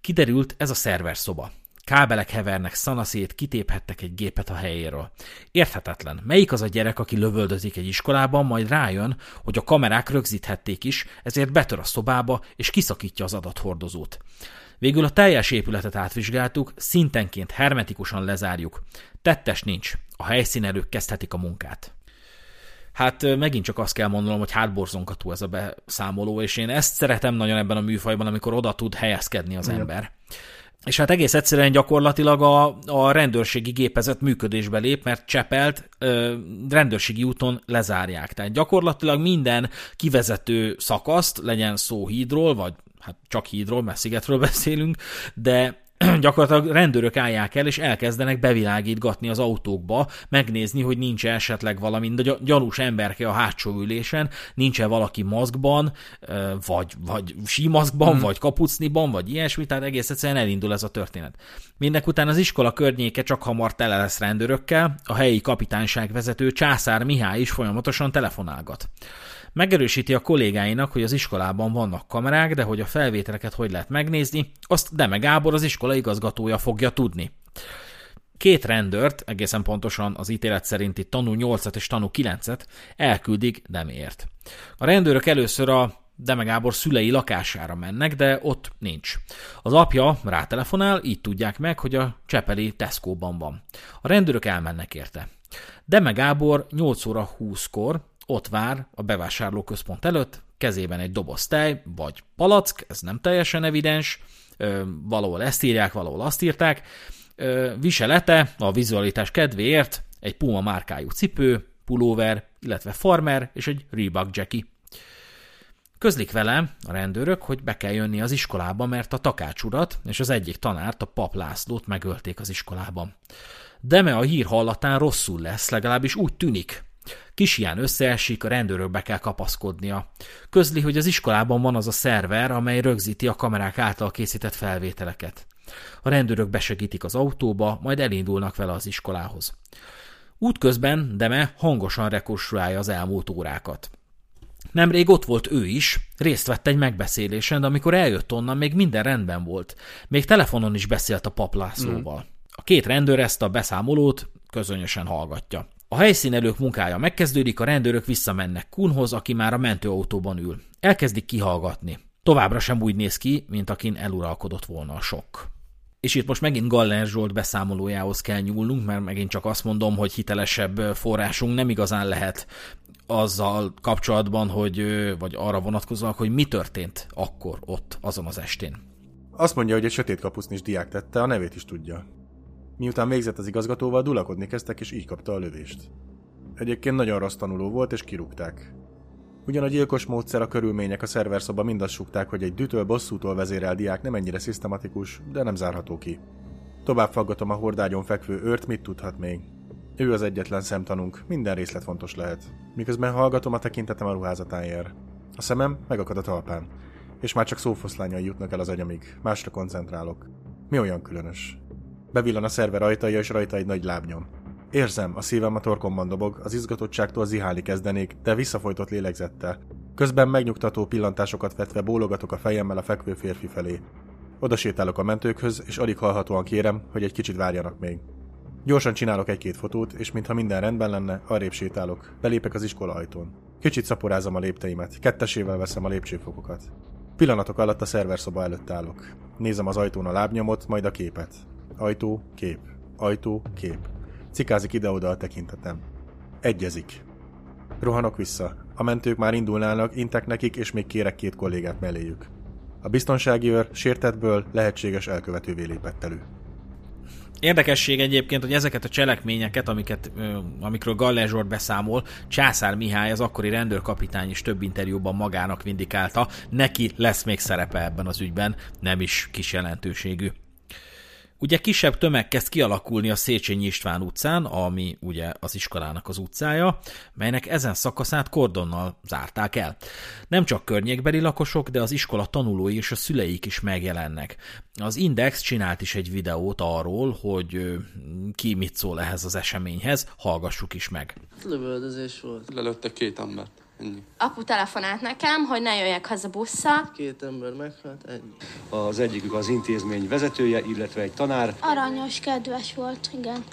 Kiderült, ez a szerverszoba. Kábelek hevernek szanaszét, kitéphettek egy gépet a helyéről. Érthetetlen, melyik az a gyerek, aki lövöldözik egy iskolában, majd rájön, hogy a kamerák rögzíthették is, ezért betör a szobába és kiszakítja az adathordozót. Végül a teljes épületet átvizsgáltuk, szintenként hermetikusan lezárjuk. Tettes nincs, a helyszínelők kezdhetik a munkát. Hát megint csak azt kell mondanom, hogy hátborzongató ez a beszámoló, és én ezt szeretem nagyon ebben a műfajban, amikor oda tud helyezkedni az ember. És hát egész egyszerűen gyakorlatilag a rendőrségi gépezet működésbe lép, mert Csepelt rendőrségi úton lezárják. Tehát gyakorlatilag minden kivezető szakaszt, legyen szó hídról, vagy hát csak hídról, mert szigetről beszélünk, de gyakorlatilag rendőrök állják el, és elkezdenek bevilágítgatni az autókba, megnézni, hogy nincs esetleg valami, de gyanús emberke a hátsó ülésen, nincs-e valaki maszkban, vagy símaszkban, vagy kapucniban, vagy ilyesmi, tehát egész egyszerűen elindul ez a történet. Mindekután az iskola környéke csak hamar tele lesz rendőrökkel, a helyi kapitányság vezető Császár Mihály is folyamatosan telefonálgat. Megerősíti a kollégáinak, hogy az iskolában vannak kamerák, de hogy a felvételeket hogy lehet megnézni, azt Deme Gábor, az iskola igazgatója fogja tudni. 2 rendőrt, egészen pontosan az ítélet szerinti tanú 8-at és tanú 9-et elküldik Deméért. A rendőrök először a Deme Gábor szülei lakására mennek, de ott nincs. Az apja rátelefonál, így tudják meg, hogy a csepeli Tesco-ban van. A rendőrök elmennek érte. Deme Gábor 8:20-kor ott vár a bevásárlóközpont előtt, kezében egy doboz tej, vagy palack, ez nem teljesen evidens, valahol ezt írják, valahol azt írták, viselete a vizualitás kedvéért egy Puma márkájú cipő, pulóver, illetve farmer és egy Reebok jacky. Közlik vele a rendőrök, hogy be kell jönni az iskolába, mert a Takács urat és az egyik tanárt, a Pap Lászlót megölték az iskolában. Deme a hír hallatán rosszul lesz, legalábbis úgy tűnik. Kishián összeesik, a rendőrökbe kell kapaszkodnia. Közli, hogy az iskolában van az a szerver, amely rögzíti a kamerák által készített felvételeket. A rendőrök besegítik az autóba, majd elindulnak vele az iskolához. Útközben Deme hangosan rekonstruálja az elmúlt órákat. Nemrég ott volt ő is, részt vett egy megbeszélésen, de amikor eljött onnan, még minden rendben volt. Még telefonon is beszélt a Pap Lászlóval. A két rendőr ezt a beszámolót közönösen hallgatja. A helyszínelők munkája megkezdődik, a rendőrök visszamennek Kunhoz, aki már a mentőautóban ül. Elkezdik kihallgatni. Továbbra sem úgy néz ki, mint akin eluralkodott volna a sok. És itt most megint Galler Zsolt beszámolójához kell nyúlnunk, mert megint csak azt mondom, hogy hitelesebb forrásunk nem igazán lehet azzal kapcsolatban, vagy arra vonatkozóan, hogy mi történt akkor ott azon az estén. Azt mondja, hogy egy sötét kapusznis diák tette, a nevét is tudja. Miután végzett az igazgatóval, dulakodni kezdtek, és így kapta a lövést. Egyébként nagyon rossz tanuló volt, és kirúgták. Ugyan a gyilkos módszer, a körülmények, a szerverszoba mind azt súgták, hogy egy dühtől bosszútól vezérel diák nem ennyire szisztematikus, de nem zárható ki. Tovább faggatom a hordágyon fekvő őrt, mit tudhat még. Ő az egyetlen szemtanunk, minden részlet fontos lehet. Miközben hallgatom, a tekintetem a ruházatán jár. A szemem megakad a talpán, és már csak szófoszlányai jutnak el az agyamig, másra koncentrálok. Mi olyan különös? Bevillan a szerve rajtaja, és rajta egy nagy lábnyom. Érzem, a szívem a torkomban dobog, az izgatottságtól zihálni kezdenék, de visszafojtott lélegzettel. Közben megnyugtató pillantásokat vetve bólogatok a fejemmel a fekvő férfi felé. Oda sétálok a mentőkhöz, és alig hallhatóan kérem, hogy egy kicsit várjanak még. Gyorsan csinálok egy-két fotót, és mintha minden rendben lenne, arrébb sétálok, belépek az iskola ajtón. Kicsit szaporázom a lépteimet, kettesével veszem a lépcsőfokokat. Pillanatok alatt a szerverszoba előtt állok. Nézem az ajtón a lábnyomot, majd a képet. Ajtó, kép. Ajtó, kép. Cikázik ide-oda a tekintetem. Egyezik. Rohanok vissza. A mentők már indulnának, intek nekik, és még kérek két kollégát melléjük. A biztonsági őr sértettből lehetséges elkövetővé lépett elő. Érdekesség egyébként, hogy ezeket a cselekményeket, amikről Galler Zsolt beszámol, Császár Mihály, az akkori rendőrkapitány is több interjúban magának vindikálta. Neki lesz még szerepe ebben az ügyben, nem is kis jelentőségű. Ugye kisebb tömeg kezd kialakulni a Széchenyi István utcán, ami ugye az iskolának az utcája, melynek ezen szakaszát kordonnal zárták el. Nem csak környékbeli lakosok, de az iskola tanulói és a szüleik is megjelennek. Az Index csinált is egy videót arról, hogy ki mit szól ehhez az eseményhez, hallgassuk is meg. Lövöldözés volt. Lelőttek két embert. Ennyi. Apu telefonált nekem, hogy ne jöjjek haza busszal. Két ember meghalt, ennyi. Az egyikük az intézmény vezetője, illetve egy tanár. Aranyos, kedves volt, igen.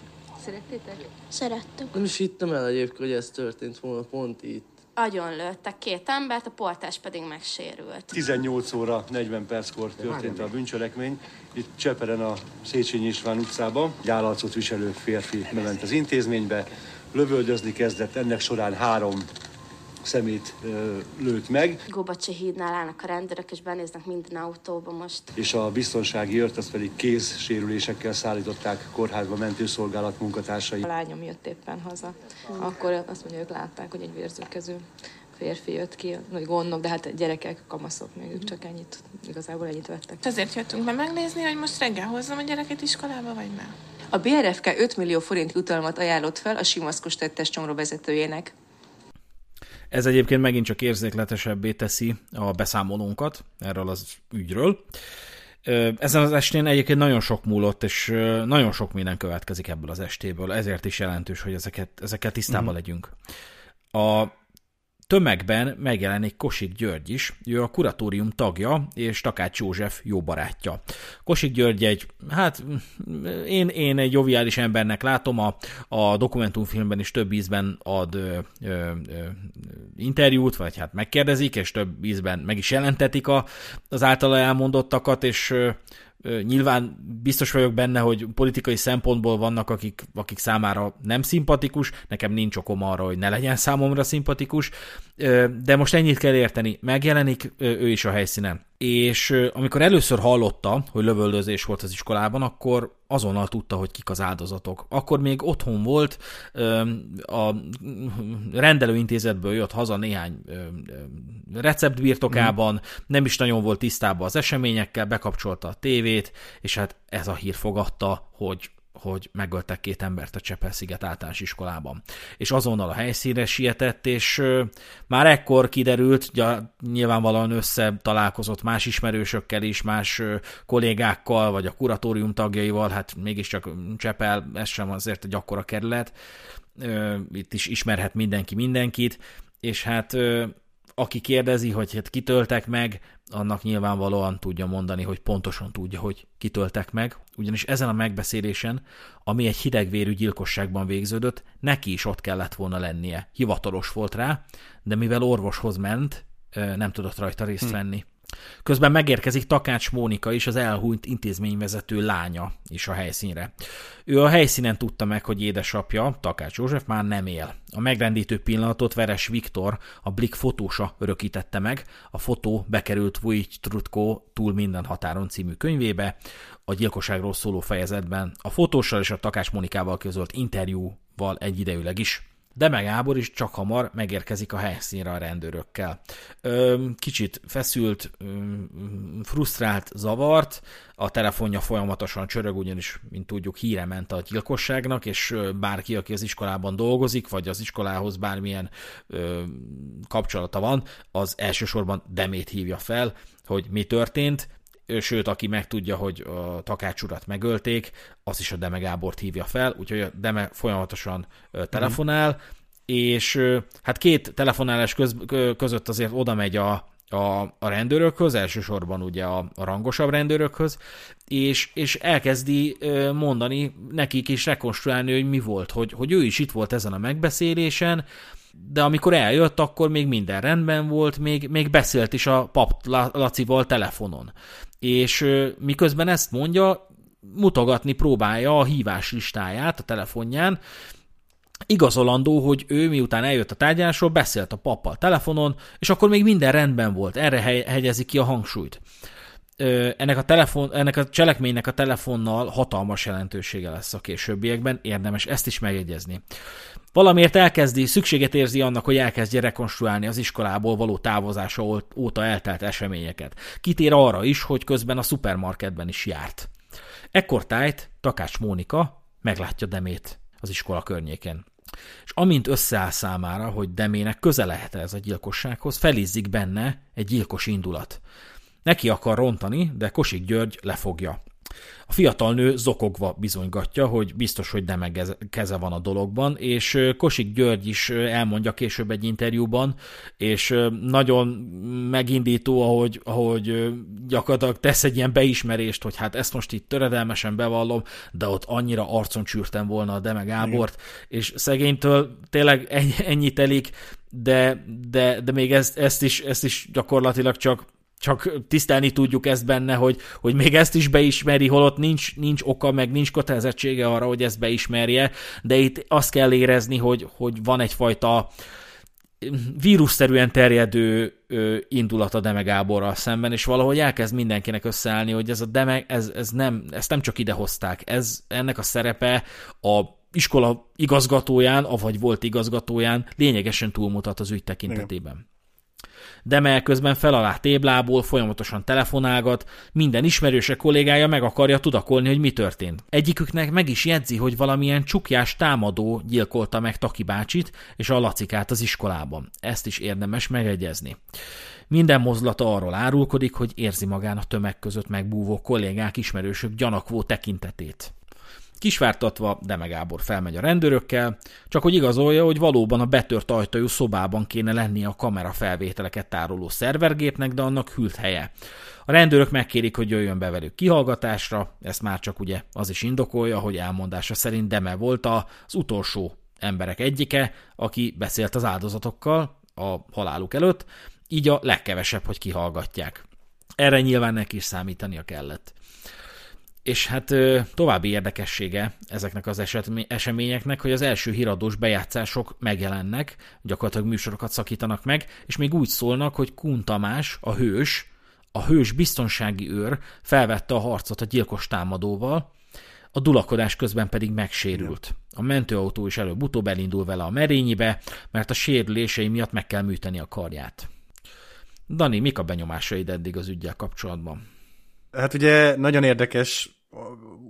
Szerettétek? Szerettük. Nem is hittem el egyébként, hogy ez történt volna pont itt. Agyon lőttek két embert, a portás pedig megsérült. 18 óra 40 perckor történt a bűncselekmény. Itt Csepelen a Széchenyi István utcában. Gyálalcot viselő férfi bement az intézménybe. Lövöldözni kezdett, ennek során három szemét lőtt meg. Góbacsi hídnál állnak a rendőrök, és benéznek minden autóba most. És a biztonsági őrt, azt pedig kézsérülésekkel szállították kórházba mentőszolgálat munkatársai. A lányom jött éppen haza. Akkor azt mondja, ők látták, hogy egy vérzőkező férfi jött ki. Nagy gondok, de hát gyerekek, kamaszok még, ők csak ennyit, igazából ennyit vettek. Azért jöttünk be megnézni, hogy most reggel hozzam a gyereket iskolába, vagy nem? A BRFK 5 millió forint jutalmat ajánlott fel a Simaszkos tettes csomró vezetőjének. Ez egyébként megint csak érzékletesebbé teszi a beszámolónkat erről az ügyről. Ezen az estén egyébként nagyon sok múlott, és nagyon sok minden következik ebből az estéből, ezért is jelentős, hogy ezekkel tisztában legyünk. A tömegben megjelenik Kosik György is, ő a kuratórium tagja, és Takács József jó barátja. Kosik György én egy joviális embernek látom, a dokumentumfilmben is több ízben ad interjút, vagy hát megkérdezik, és több ízben meg is jelentetik az általa elmondottakat, és nyilván biztos vagyok benne, hogy politikai szempontból vannak, akik számára nem szimpatikus, nekem nincs okom arra, hogy ne legyen számomra szimpatikus, de most ennyit kell érteni, megjelenik ő is a helyszínen. És amikor először hallotta, hogy lövöldözés volt az iskolában, akkor azonnal tudta, hogy kik az áldozatok. Akkor még otthon volt, a rendelőintézetből jött haza néhány receptbirtokában, nem is nagyon volt tisztában az eseményekkel, bekapcsolta a tévét, és hát ez a hír fogadta, hogy megöltek két embert a Csepel-sziget általános iskolában. És azonnal a helyszínre sietett, és már ekkor kiderült, nyilvánvalóan összetalálkozott más ismerősökkel is, más kollégákkal, vagy a kuratórium tagjaival, hát mégiscsak Csepel, ez sem azért egy akkora kerület, itt is ismerhet mindenki mindenkit, és hát aki kérdezi, hogy hát kitöltek meg, annak nyilvánvalóan tudja mondani, hogy pontosan tudja, hogy kitöltek meg, ugyanis ezen a megbeszélésen, ami egy hidegvérű gyilkosságban végződött, neki is ott kellett volna lennie. Hivatalos volt rá, de mivel orvoshoz ment, nem tudott rajta részt venni. Közben megérkezik Takács Mónika is, az elhunyt intézményvezető lánya is a helyszínre. Ő a helyszínen tudta meg, hogy édesapja, Takács József már nem él. A megrendítő pillanatot Veres Viktor, a Blik fotósa örökítette meg. A fotó bekerült Vujity Tvrtko Túl minden határon című könyvébe. A gyilkosságról szóló fejezetben a fotóssal és a Takács Mónikával közölt interjúval egyidejűleg is. Deme Gábor is csak hamar megérkezik a helyszínre a rendőrökkel. Kicsit feszült, frusztrált, zavart, a telefonja folyamatosan csörög, ugyanis, mint tudjuk, híre ment a gyilkosságnak, és bárki, aki az iskolában dolgozik, vagy az iskolához bármilyen kapcsolata van, az elsősorban Demét hívja fel, hogy mi történt, sőt, aki megtudja, hogy a Takács urat megölték, az is a Deme Gábort hívja fel, úgyhogy a Deme folyamatosan telefonál, és hát két telefonálás között azért oda megy a rendőrökhöz, elsősorban ugye a rangosabb rendőrökhöz, és elkezdi mondani nekik és rekonstruálni, hogy mi volt, hogy ő is itt volt ezen a megbeszélésen, de amikor eljött, akkor még minden rendben volt, még beszélt is a Pap Lacival telefonon. És miközben ezt mondja, mutogatni próbálja a hívás listáját a telefonján. Igazolandó, hogy ő miután eljött a tárgyalásról, beszélt a pappal telefonon, és akkor még minden rendben volt. Erre hegyezi ki a hangsúlyt. Ennek a cselekménynek a telefonnal hatalmas jelentősége lesz a későbbiekben, érdemes ezt is megjegyezni. Valamiért szükséget érzi annak, hogy elkezdje rekonstruálni az iskolából való távozása óta eltelt eseményeket. Kitér arra is, hogy közben a szupermarketben is járt. Ekkor tájt Takács Mónika meglátja Demét az iskola környékén. És amint összeáll számára, hogy Demének köze lehet ez a gyilkossághoz, felizzik benne egy gyilkos indulat. Neki akar rontani, de Kosik György lefogja. A fiatal nő zokogva bizonygatja, hogy biztos, hogy Deme keze van a dologban, és Kosik György is elmondja később egy interjúban, és nagyon megindító, ahogy gyakorlatilag tesz egy ilyen beismerést, hogy hát ezt most itt töredelmesen bevallom, de ott annyira arcon csűrtem volna a Deme Gábort, és szegénytől tényleg ennyi telik, de még ezt is gyakorlatilag csak tisztelni tudjuk ezt benne, hogy még ezt is beismeri, holott nincs oka, meg nincs kötelezettsége arra, hogy ezt beismerje, de itt azt kell érezni, hogy van egyfajta vírusszerűen terjedő indulat a Deme Gáborral szemben, és valahogy elkezd mindenkinek összeállni, hogy ez a Deme, ezt nem csak idehozták, ennek a szerepe a iskola igazgatóján, avagy volt igazgatóján lényegesen túlmutat az ügy tekintetében. Igen. Deme közben fel alá téblából folyamatosan telefonálgat, minden ismerőse kollégája meg akarja tudakolni, hogy mi történt. Egyiküknek meg is jegyzi, hogy valamilyen csukjás támadó gyilkolta meg Taki bácsit és a Lacikát az iskolában. Ezt is érdemes megegyezni. Minden mozdulata arról árulkodik, hogy érzi magán a tömeg között megbúvó kollégák, ismerősök gyanakvó tekintetét. Kisvártatva Deme Gábor felmegy a rendőrökkel, csak hogy igazolja, hogy valóban a betört ajtajú szobában kéne lennie a kamerafelvételeket tároló szervergépnek, de annak hűlt helye. A rendőrök megkérik, hogy jöjjön be velük kihallgatásra, ezt már csak ugye az is indokolja, hogy elmondása szerint Deme volt az utolsó emberek egyike, aki beszélt az áldozatokkal a haláluk előtt, így a legkevesebb, hogy kihallgatják. Erre nyilván neki is számítania kellett. És hát további érdekessége ezeknek az eseményeknek, hogy az első híradós bejátszások megjelennek, gyakorlatilag műsorokat szakítanak meg, és még úgy szólnak, hogy Kun Tamás, a hős biztonsági őr felvette a harcot a gyilkos támadóval, a dulakodás közben pedig megsérült. A mentőautó is előbb-utóbb elindul vele a merényibe, mert a sérülései miatt meg kell műteni a karját. Dani, mik a benyomásaid eddig az üggyel kapcsolatban? Hát ugye nagyon érdekes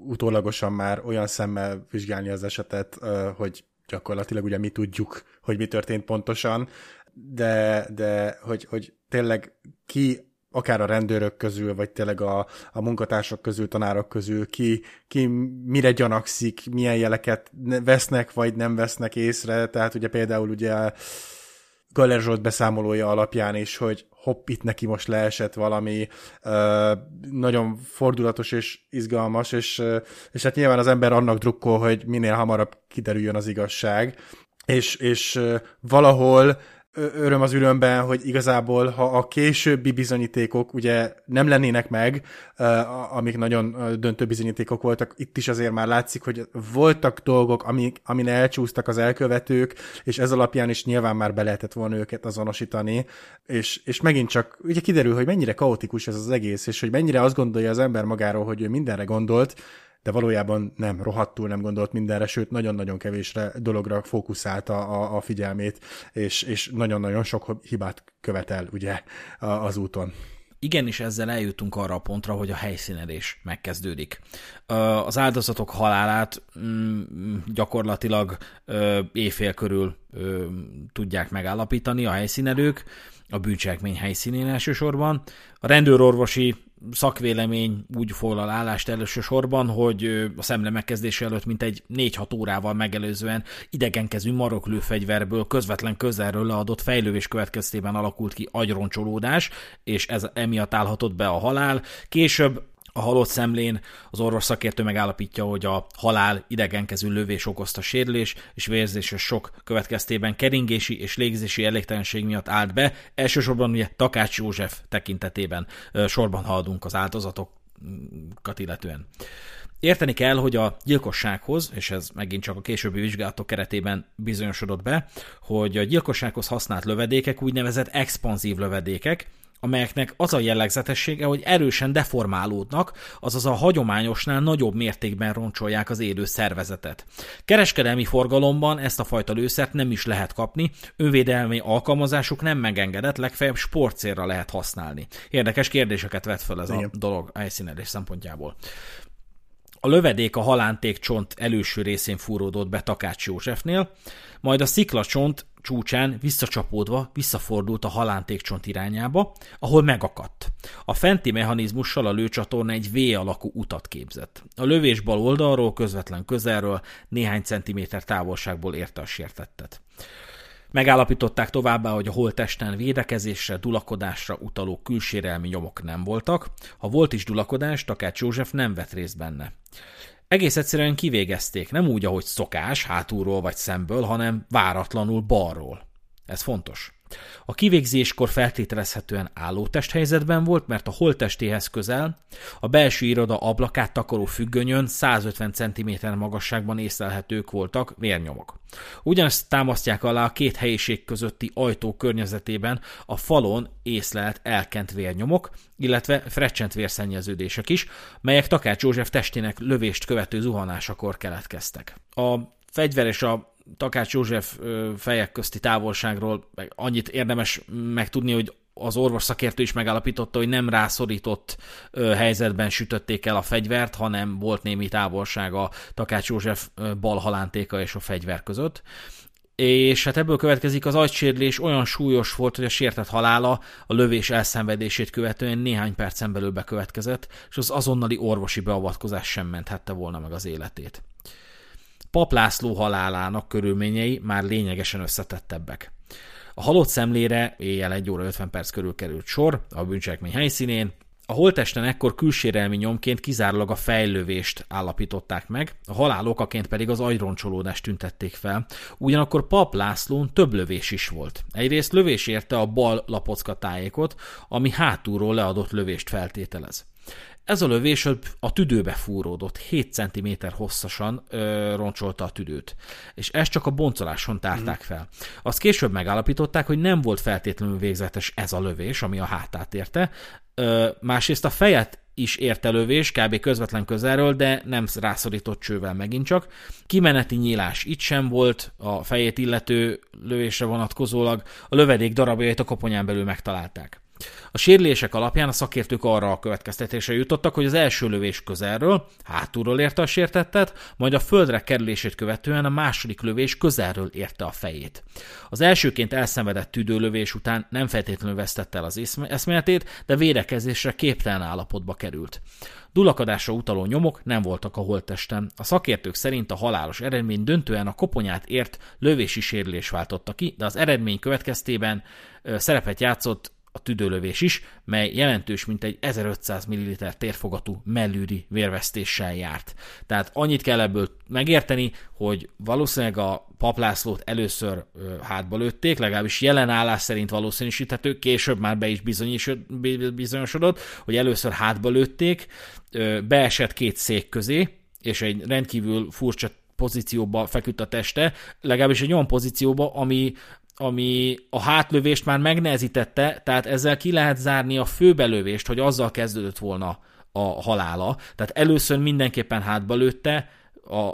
utólagosan már olyan szemmel vizsgálni az esetet, hogy gyakorlatilag ugye mi tudjuk, hogy mi történt pontosan, de hogy tényleg ki akár a rendőrök közül, vagy tényleg a munkatársak közül, tanárok közül, ki mire gyanakszik, milyen jeleket vesznek, vagy nem vesznek észre. Tehát ugye például ugye Galler Zsolt beszámolója alapján is, hogy hopp, itt neki most leesett valami nagyon fordulatos és izgalmas, és hát nyilván az ember annak drukkol, hogy minél hamarabb kiderüljön az igazság, és valahol öröm az ürömben, hogy igazából, ha a későbbi bizonyítékok ugye nem lennének meg, amik nagyon döntő bizonyítékok voltak, itt is azért már látszik, hogy voltak dolgok, amin elcsúsztak az elkövetők, és ez alapján is nyilván már be lehetett volna őket azonosítani, és megint csak ugye kiderül, hogy mennyire kaotikus ez az egész, és hogy mennyire azt gondolja az ember magáról, hogy ő mindenre gondolt, de valójában nem, rohadtul nem gondolt mindenre, sőt, nagyon-nagyon kevésre dologra fókuszálta a figyelmét, és nagyon-nagyon sok hibát követel ugye az úton. Igen, és ezzel eljutunk arra a pontra, hogy a helyszínelés megkezdődik. Az áldozatok halálát gyakorlatilag éjfél körül tudják megállapítani a helyszínelők, a bűncselekmény helyszínén elsősorban. A rendőrorvosi szakvélemény úgy foglal állást elsősorban, hogy a szemle megkezdése előtt mintegy 4-6 órával megelőzően idegenkezű maroklőfegyverből közvetlen közelről leadott fejlővés következtében alakult ki agyroncsolódás, és ez emiatt állhatott be a halál. Később a halott szemlén az orvos szakértő megállapítja, hogy a halál idegenkező lövés okozta sérülés, és vérzéses sok következtében keringési és légzési elégtelenség miatt állt be. Elsősorban ugye Takács József tekintetében sorban haladunk az áldozatokat illetően. Érteni kell, hogy a gyilkossághoz, és ez megint csak a későbbi vizsgálatok keretében bizonyosodott be, hogy a gyilkossághoz használt lövedékek úgynevezett expanzív lövedékek, amelyeknek az a jellegzetessége, hogy erősen deformálódnak, azaz a hagyományosnál nagyobb mértékben roncsolják az élő szervezetet. Kereskedelmi forgalomban ezt a fajta lőszert nem is lehet kapni, önvédelmi alkalmazásuk nem megengedett, legfeljebb sportcélra lehet használni. Érdekes kérdéseket vet fel ez a dolog a helyszínelés szempontjából. A lövedék a halántékcsont előső részén fúródott be Takács Józsefnél, majd a sziklacsont csúcsán visszacsapódva visszafordult a halántékcsont irányába, ahol megakadt. A fenti mechanizmussal a lőcsatorna egy V alakú utat képzett. A lövés bal oldalról, közvetlen közelről, néhány centiméter távolságból érte a sértettet. Megállapították továbbá, hogy a holttesten védekezésre, dulakodásra utaló külsérelmi nyomok nem voltak. Ha volt is dulakodás, Takács József nem vett részt benne. Egész egyszerűen kivégezték, nem úgy, ahogy szokás, hátulról vagy szemből, hanem váratlanul balról. Ez fontos. A kivégzéskor feltételezhetően állótest helyzetben volt, mert a holttestéhez közel a belső iroda ablakát takaró függönyön 150 cm magasságban észlelhetők voltak vérnyomok. Ugyanezt támasztják alá a két helyiség közötti ajtó környezetében a falon észlelt elkent vérnyomok, illetve frecsent vérszennyeződések is, melyek Takács József testének lövést követő zuhanásakor keletkeztek. A fegyver és a Takács József fejek közti távolságról annyit érdemes megtudni, hogy az orvos szakértő is megállapította, hogy nem rászorított helyzetben sütötték el a fegyvert, hanem volt némi távolság a Takács József bal halántéka és a fegyver között. És hát ebből következik, az agysérülés olyan súlyos volt, hogy a sértett halála a lövés elszenvedését követően néhány percen belül bekövetkezett, és az azonnali orvosi beavatkozás sem menthette volna meg az életét. Pap László halálának körülményei már lényegesen összetettebbek. A halott szemlére éjjel 1 óra 50 perc körül került sor a bűncselekmény helyszínén. A holttesten ekkor külsérelmi nyomként kizárólag a fejlövést állapították meg, a halál okaként pedig az agyroncsolódást tüntették fel. Ugyanakkor Pap Lászlón több lövés is volt. Egyrészt lövés érte a bal lapockatájékot, ami hátulról leadott lövést feltételez. Ez a lövés a tüdőbe fúródott, 7 cm hosszasan roncsolta a tüdőt, és ezt csak a boncoláson tárták fel. Azt később megállapították, hogy nem volt feltétlenül végzetes ez a lövés, ami a hátát érte. Másrészt a fejet is érte lövés, kb. Közvetlen közelről, de nem rászorított csővel megint csak. Kimeneti nyílás itt sem volt a fejét illető lövésre vonatkozólag, a lövedék darabjait a koponyán belül megtalálták. A sérülések alapján a szakértők arra a következtetésre jutottak, hogy az első lövés közelről, hátulról érte a sértettet, majd a földre kerülését követően a második lövés közelről érte a fejét. Az elsőként elszenvedett tüdőlövés után nem feltétlenül vesztette el az eszméletét, de védekezésre képtelen állapotba került. Dulakadásra utaló nyomok nem voltak a holttesten. A szakértők szerint a halálos eredmény döntően a koponyát ért lövési sérülés váltotta ki, de az eredmény következtében szerepet játszott a tüdőlövés is, mely jelentős mintegy 1500 ml térfogatú mellűri vérvesztéssel járt. Tehát annyit kell ebből megérteni, hogy valószínűleg a Pap Lászlót először hátba lőtték, legalábbis jelen állás szerint valószínűsíthető, később már be is bizonyosodott, hogy először hátba lőtték, beesett két szék közé, és egy rendkívül furcsa pozícióba feküdt a teste, legalábbis egy olyan pozícióba, ami a hátlövést már megnehezítette, tehát ezzel ki lehet zárni a főbelövést, hogy azzal kezdődött volna a halála. Tehát először mindenképpen hátba lőtte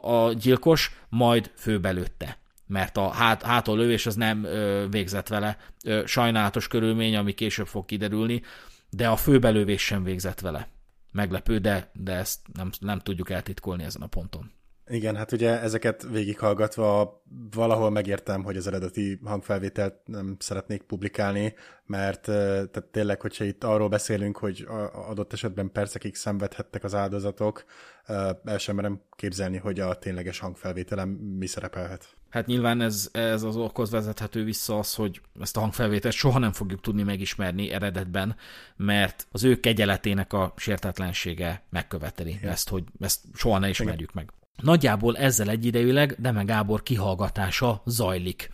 a gyilkos, majd főbelőtte, mert a háton lövés az nem végzett vele. Sajnálatos körülmény, ami később fog kiderülni, de a főbelövés sem végzett vele. Meglepő, de ezt nem tudjuk eltitkolni ezen a ponton. Igen, hát ugye ezeket végighallgatva valahol megértem, hogy az eredeti hangfelvételt nem szeretnék publikálni, mert tehát tényleg, hogyha itt arról beszélünk, hogy adott esetben percekig szenvedhettek az áldozatok, el sem merem képzelni, hogy a tényleges hangfelvételem mi szerepelhet. Hát nyilván ez az okhoz vezethető vissza az, hogy ezt a hangfelvételt soha nem fogjuk tudni megismerni eredetben, mert az ő kegyeletének a sértetlensége megköveteli ezt, hogy ezt soha ne ismerjük meg. Nagyjából ezzel egyidejűleg Deme Gábor kihallgatása zajlik.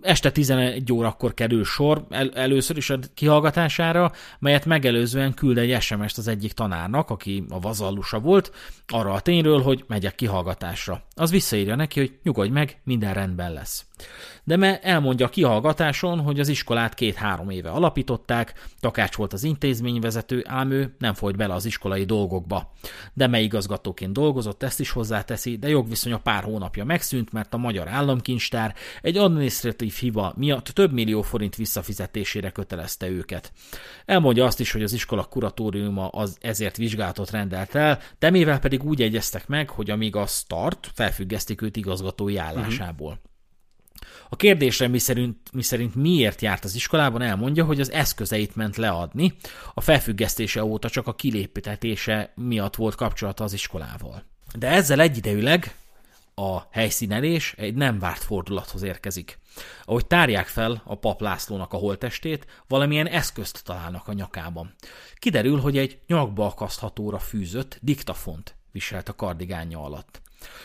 Este 11 órakor kerül sor először is a kihallgatására, melyet megelőzően küld egy SMS-t az egyik tanárnak, aki a vazallusa volt, arra a tényről, hogy megyek kihallgatásra. Az visszaírja neki, hogy nyugodj meg, minden rendben lesz. Deme elmondja a kihallgatáson, hogy az iskolát 2-3 éve alapították, Takács volt az intézményvezető, ám ő nem folyt bele az iskolai dolgokba. Deme igazgatóként dolgozott, ezt is hozzáteszi, de jogviszonya pár hónapja megszűnt, mert a Magyar Államkincstár egy adminisztratív hiba miatt több millió forint visszafizetésére kötelezte őket. Elmondja azt is, hogy az iskola kuratóriuma ezért vizsgálatot rendelt el, Demével pedig úgy egyeztek meg, hogy amíg a start, felfüggesztik őt igazgatói állásából. A kérdésre miszerint miért járt az iskolában, elmondja, hogy az eszközeit ment leadni, a felfüggesztése óta csak a kiléptetése miatt volt kapcsolata az iskolával. De ezzel egyidejűleg a helyszínelés egy nem várt fordulathoz érkezik. Ahogy tárják fel a Pap Lászlónak a holttestét, valamilyen eszközt találnak a nyakában. Kiderül, hogy egy nyakba akaszthatóra fűzött diktafont viselt a kardigánja alatt.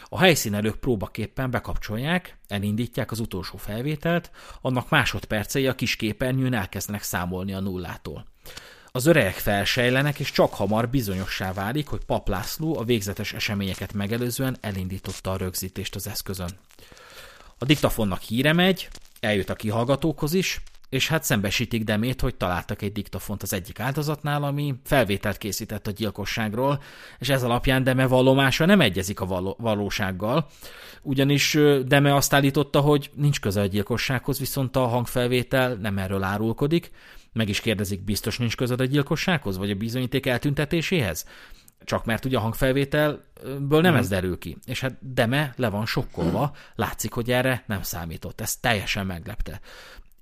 A helyszínelők próbaképpen bekapcsolják, elindítják az utolsó felvételt, annak másodpercei a kis képernyőn elkezdenek számolni a nullától. Az öregek felsejlenek, és csak hamar bizonyossá válik, hogy Pap László a végzetes eseményeket megelőzően elindította a rögzítést az eszközön. A diktafonnak híre megy, eljut a kihallgatókhoz is, és hát szembesítik Demét, hogy találtak egy diktafont az egyik áldozatnál, ami felvételt készített a gyilkosságról, és ez alapján Deme vallomása nem egyezik a valósággal, ugyanis Deme azt állította, hogy nincs köze a gyilkossághoz, viszont a hangfelvétel nem erről árulkodik, meg is kérdezik, biztos nincs köze a gyilkossághoz, vagy a bizonyíték eltüntetéséhez? Csak mert ugye a hangfelvételből nem ez derül ki. És hát Deme le van sokkolva, látszik, hogy erre nem számított, ez teljesen meglepte.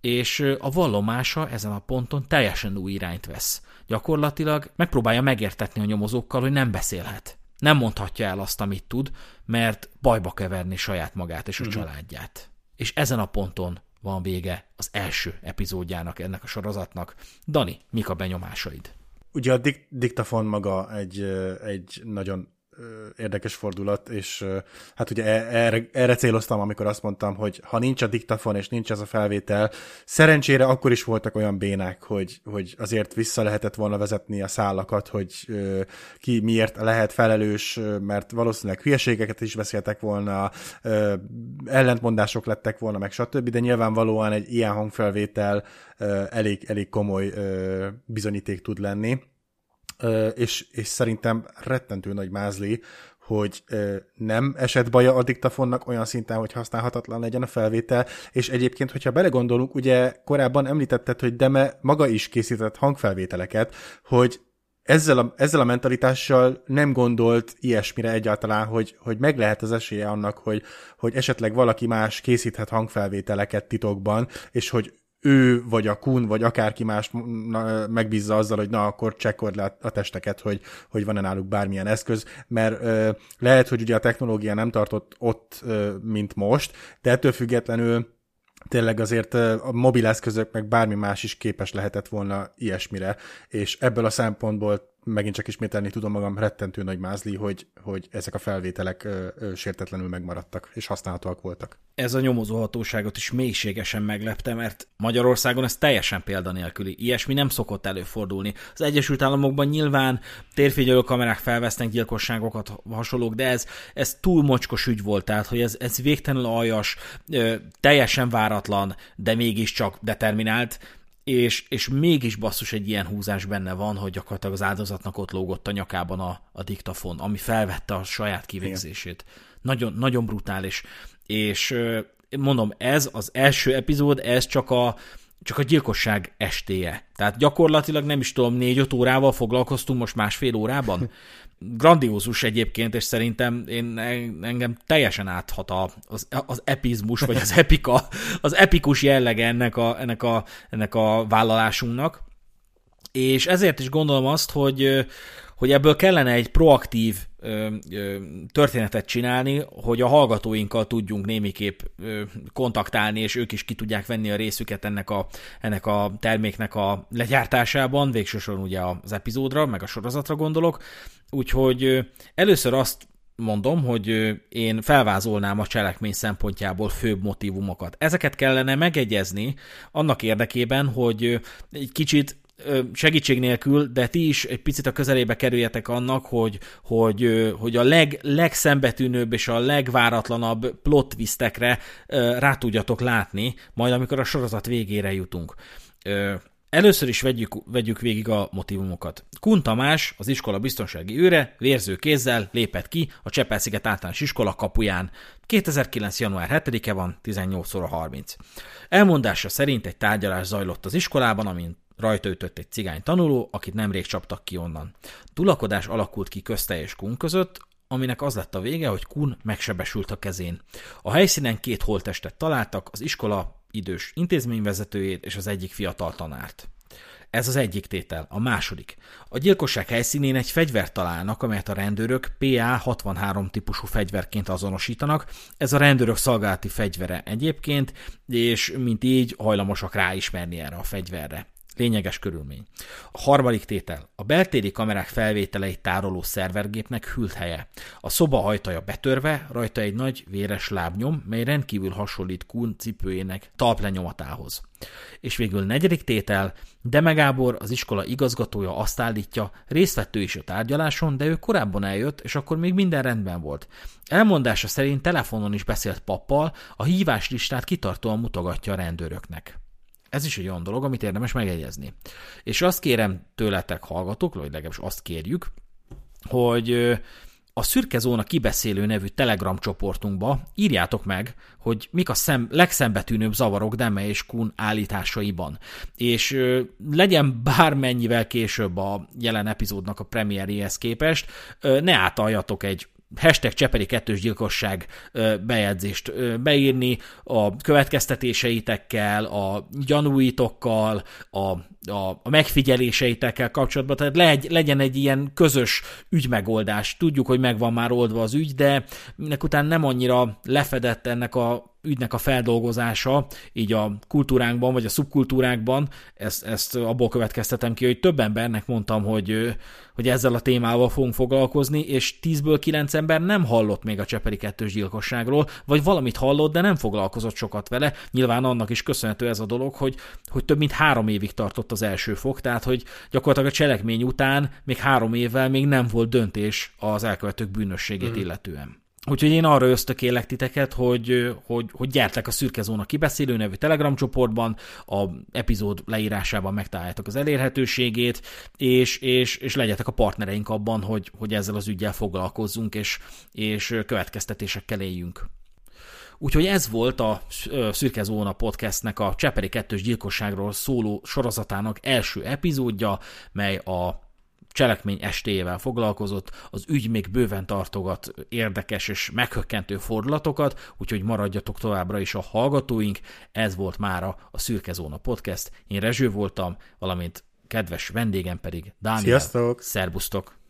És a vallomása ezen a ponton teljesen új irányt vesz. Gyakorlatilag megpróbálja megértetni a nyomozókkal, hogy nem beszélhet. Nem mondhatja el azt, amit tud, mert bajba keverni saját magát és a családját. És ezen a ponton van vége az első epizódjának ennek a sorozatnak. Dani, mik a benyomásaid? Ugye a diktafon maga egy nagyon érdekes fordulat, és hát ugye erre céloztam, amikor azt mondtam, hogy ha nincs a diktafon és nincs ez a felvétel, szerencsére akkor is voltak olyan bénák, hogy azért vissza lehetett volna vezetni a szálakat, hogy ki miért lehet felelős, mert valószínűleg hülyeségeket is beszéltek volna, ellentmondások lettek volna, meg stb., de nyilvánvalóan egy ilyen hangfelvétel elég komoly bizonyíték tud lenni. És szerintem rettentő nagy mázli, hogy nem esett baja a diktafonnak olyan szinten, hogy használhatatlan legyen a felvétel, és egyébként, hogyha belegondolunk, ugye korábban említetted, hogy Deme maga is készített hangfelvételeket, hogy ezzel a mentalitással nem gondolt ilyesmire egyáltalán, hogy meg lehet az esélye annak, hogy esetleg valaki más készíthet hangfelvételeket titokban, és hogy ő, vagy a Kun, vagy akárki más megbízza azzal, hogy na, akkor csekkold le a testeket, hogy van-e náluk bármilyen eszköz, mert lehet, hogy ugye a technológia nem tartott ott, mint most, de ettől függetlenül tényleg azért a mobil eszközök, meg bármi más is képes lehetett volna ilyesmire, és ebből a szempontból megint csak ismételni tudom magam, rettentő nagy mázli, hogy ezek a felvételek sértetlenül megmaradtak, és használhatóak voltak. Ez a nyomozóhatóságot is mélységesen meglepte, mert Magyarországon ez teljesen példanélküli. Ilyesmi nem szokott előfordulni. Az Egyesült Államokban nyilván térfigyelő kamerák felvesznek gyilkosságokat, hasonlók, de ez túl mocskos ügy volt, tehát hogy ez végtelenül aljas, teljesen váratlan, de mégiscsak determinált, és mégis basszus egy ilyen húzás benne van, hogy gyakorlatilag az áldozatnak ott lógott a nyakában a diktafon, ami felvette a saját kivégzését. Nagyon, nagyon brutális. És mondom, ez az első epizód, ez csak a gyilkosság estéje. Tehát gyakorlatilag nem is tudom, 4-5 órával foglalkoztunk most másfél órában. Grandiózus egyébként, és szerintem engem teljesen áthat az epizmus, vagy az epika, az epikus jellege ennek a vállalásunknak. És ezért is gondolom azt, hogy ebből kellene egy proaktív történetet csinálni, hogy a hallgatóinkkal tudjunk némiképp kontaktálni, és ők is ki tudják venni a részüket ennek a terméknek a legyártásában, végsősorban ugye az epizódra, meg a sorozatra gondolok. Úgyhogy először azt mondom, hogy én felvázolnám a cselekmény szempontjából főbb motívumokat. Ezeket kellene megegyezni annak érdekében, hogy egy kicsit segítség nélkül, de ti is egy picit a közelébe kerüljetek annak, hogy a legszembetűnőbb és a legváratlanabb plot twistekre rá tudjatok látni, majd amikor a sorozat végére jutunk. Először is vegyük végig a motivumokat. Kun Tamás, az iskola biztonsági őre, vérző kézzel lépett ki a Csepel-sziget általános iskola kapuján. 2009. január 7-e van, 18:30. Elmondása szerint egy tárgyalás zajlott az iskolában, amin rajta ütött egy cigány tanuló, akit nemrég csaptak ki onnan. Tulakodás alakult ki közte és Kun között, aminek az lett a vége, hogy Kun megsebesült a kezén. A helyszínen 2 holttestet találtak, az iskola idős intézményvezetőjét és az egyik fiatal tanárt. Ez az egyik tétel. A második. A gyilkosság helyszínén egy fegyvert találnak, amelyet a rendőrök PA63 típusú fegyverként azonosítanak. Ez a rendőrök szolgálati fegyvere egyébként, és mint így hajlamosak ráismerni erre a fegyverre. Lényeges körülmény. A harmadik tétel. A beltéri kamerák felvételeit tároló szervergépnek hűlt helye. A szoba ajtaja betörve, rajta egy nagy véres lábnyom, mely rendkívül hasonlít Kun cipőjének talplenyomatához. És végül negyedik tétel. Deme Gábor, az iskola igazgatója azt állítja, részt vett ő is a tárgyaláson, de ő korábban eljött, és akkor még minden rendben volt. Elmondása szerint telefonon is beszélt pappal, a hívás listát kitartóan mutogatja a rendőröknek. Ez is egy olyan dolog, amit érdemes megjegyezni. És azt kérem tőletek, hallgatók, vagy legalábbis azt kérjük, hogy a Szürke Zóna kibeszélő nevű Telegram csoportunkba írjátok meg, hogy mik a legszembetűnőbb zavarok Deme és Kun állításaiban. És legyen bármennyivel később a jelen epizódnak a premierjéhez képest, ne átaljatok egy #Csepeli kettős gyilkosság bejegyzést beírni a következtetéseitekkel, a gyanúitokkal, a megfigyeléseitekkel kapcsolatban. Tehát legyen egy ilyen közös ügymegoldás. Tudjuk, hogy meg van már oldva az ügy, de ennek után nem annyira lefedett ennek a ügynek a feldolgozása, így a kultúránkban, vagy a szubkultúrákban, ezt abból következtetem ki, hogy több embernek mondtam, hogy ezzel a témával fogunk foglalkozni, és 10-ből 9 ember nem hallott még a Csepeli kettős gyilkosságról, vagy valamit hallott, de nem foglalkozott sokat vele. Nyilván annak is köszönhető ez a dolog, hogy több mint 3 évig tartott az első fok, tehát hogy gyakorlatilag a cselekmény után még 3 évvel még nem volt döntés az elkövetők bűnösségét illetően. Úgyhogy én arra ösztökélek titeket, hogy gyertek a Szürke Zóna kibeszélő nevű Telegram csoportban, a epizód leírásában megtaláljátok az elérhetőségét, és legyetek a partnereink abban, hogy ezzel az üggyel foglalkozzunk, és következtetésekkel éljünk. Úgyhogy ez volt a Szürke Zóna podcastnek a Csepeli kettős gyilkosságról szóló sorozatának első epizódja, mely a cselekmény estéjével foglalkozott, az ügy még bőven tartogat érdekes és meghökkentő fordulatokat, úgyhogy maradjatok továbbra is a hallgatóink. Ez volt mára a Szürke Zóna Podcast. Én Rezső voltam, valamint kedves vendégem pedig Dániel. Sziasztok! Szerbusztok!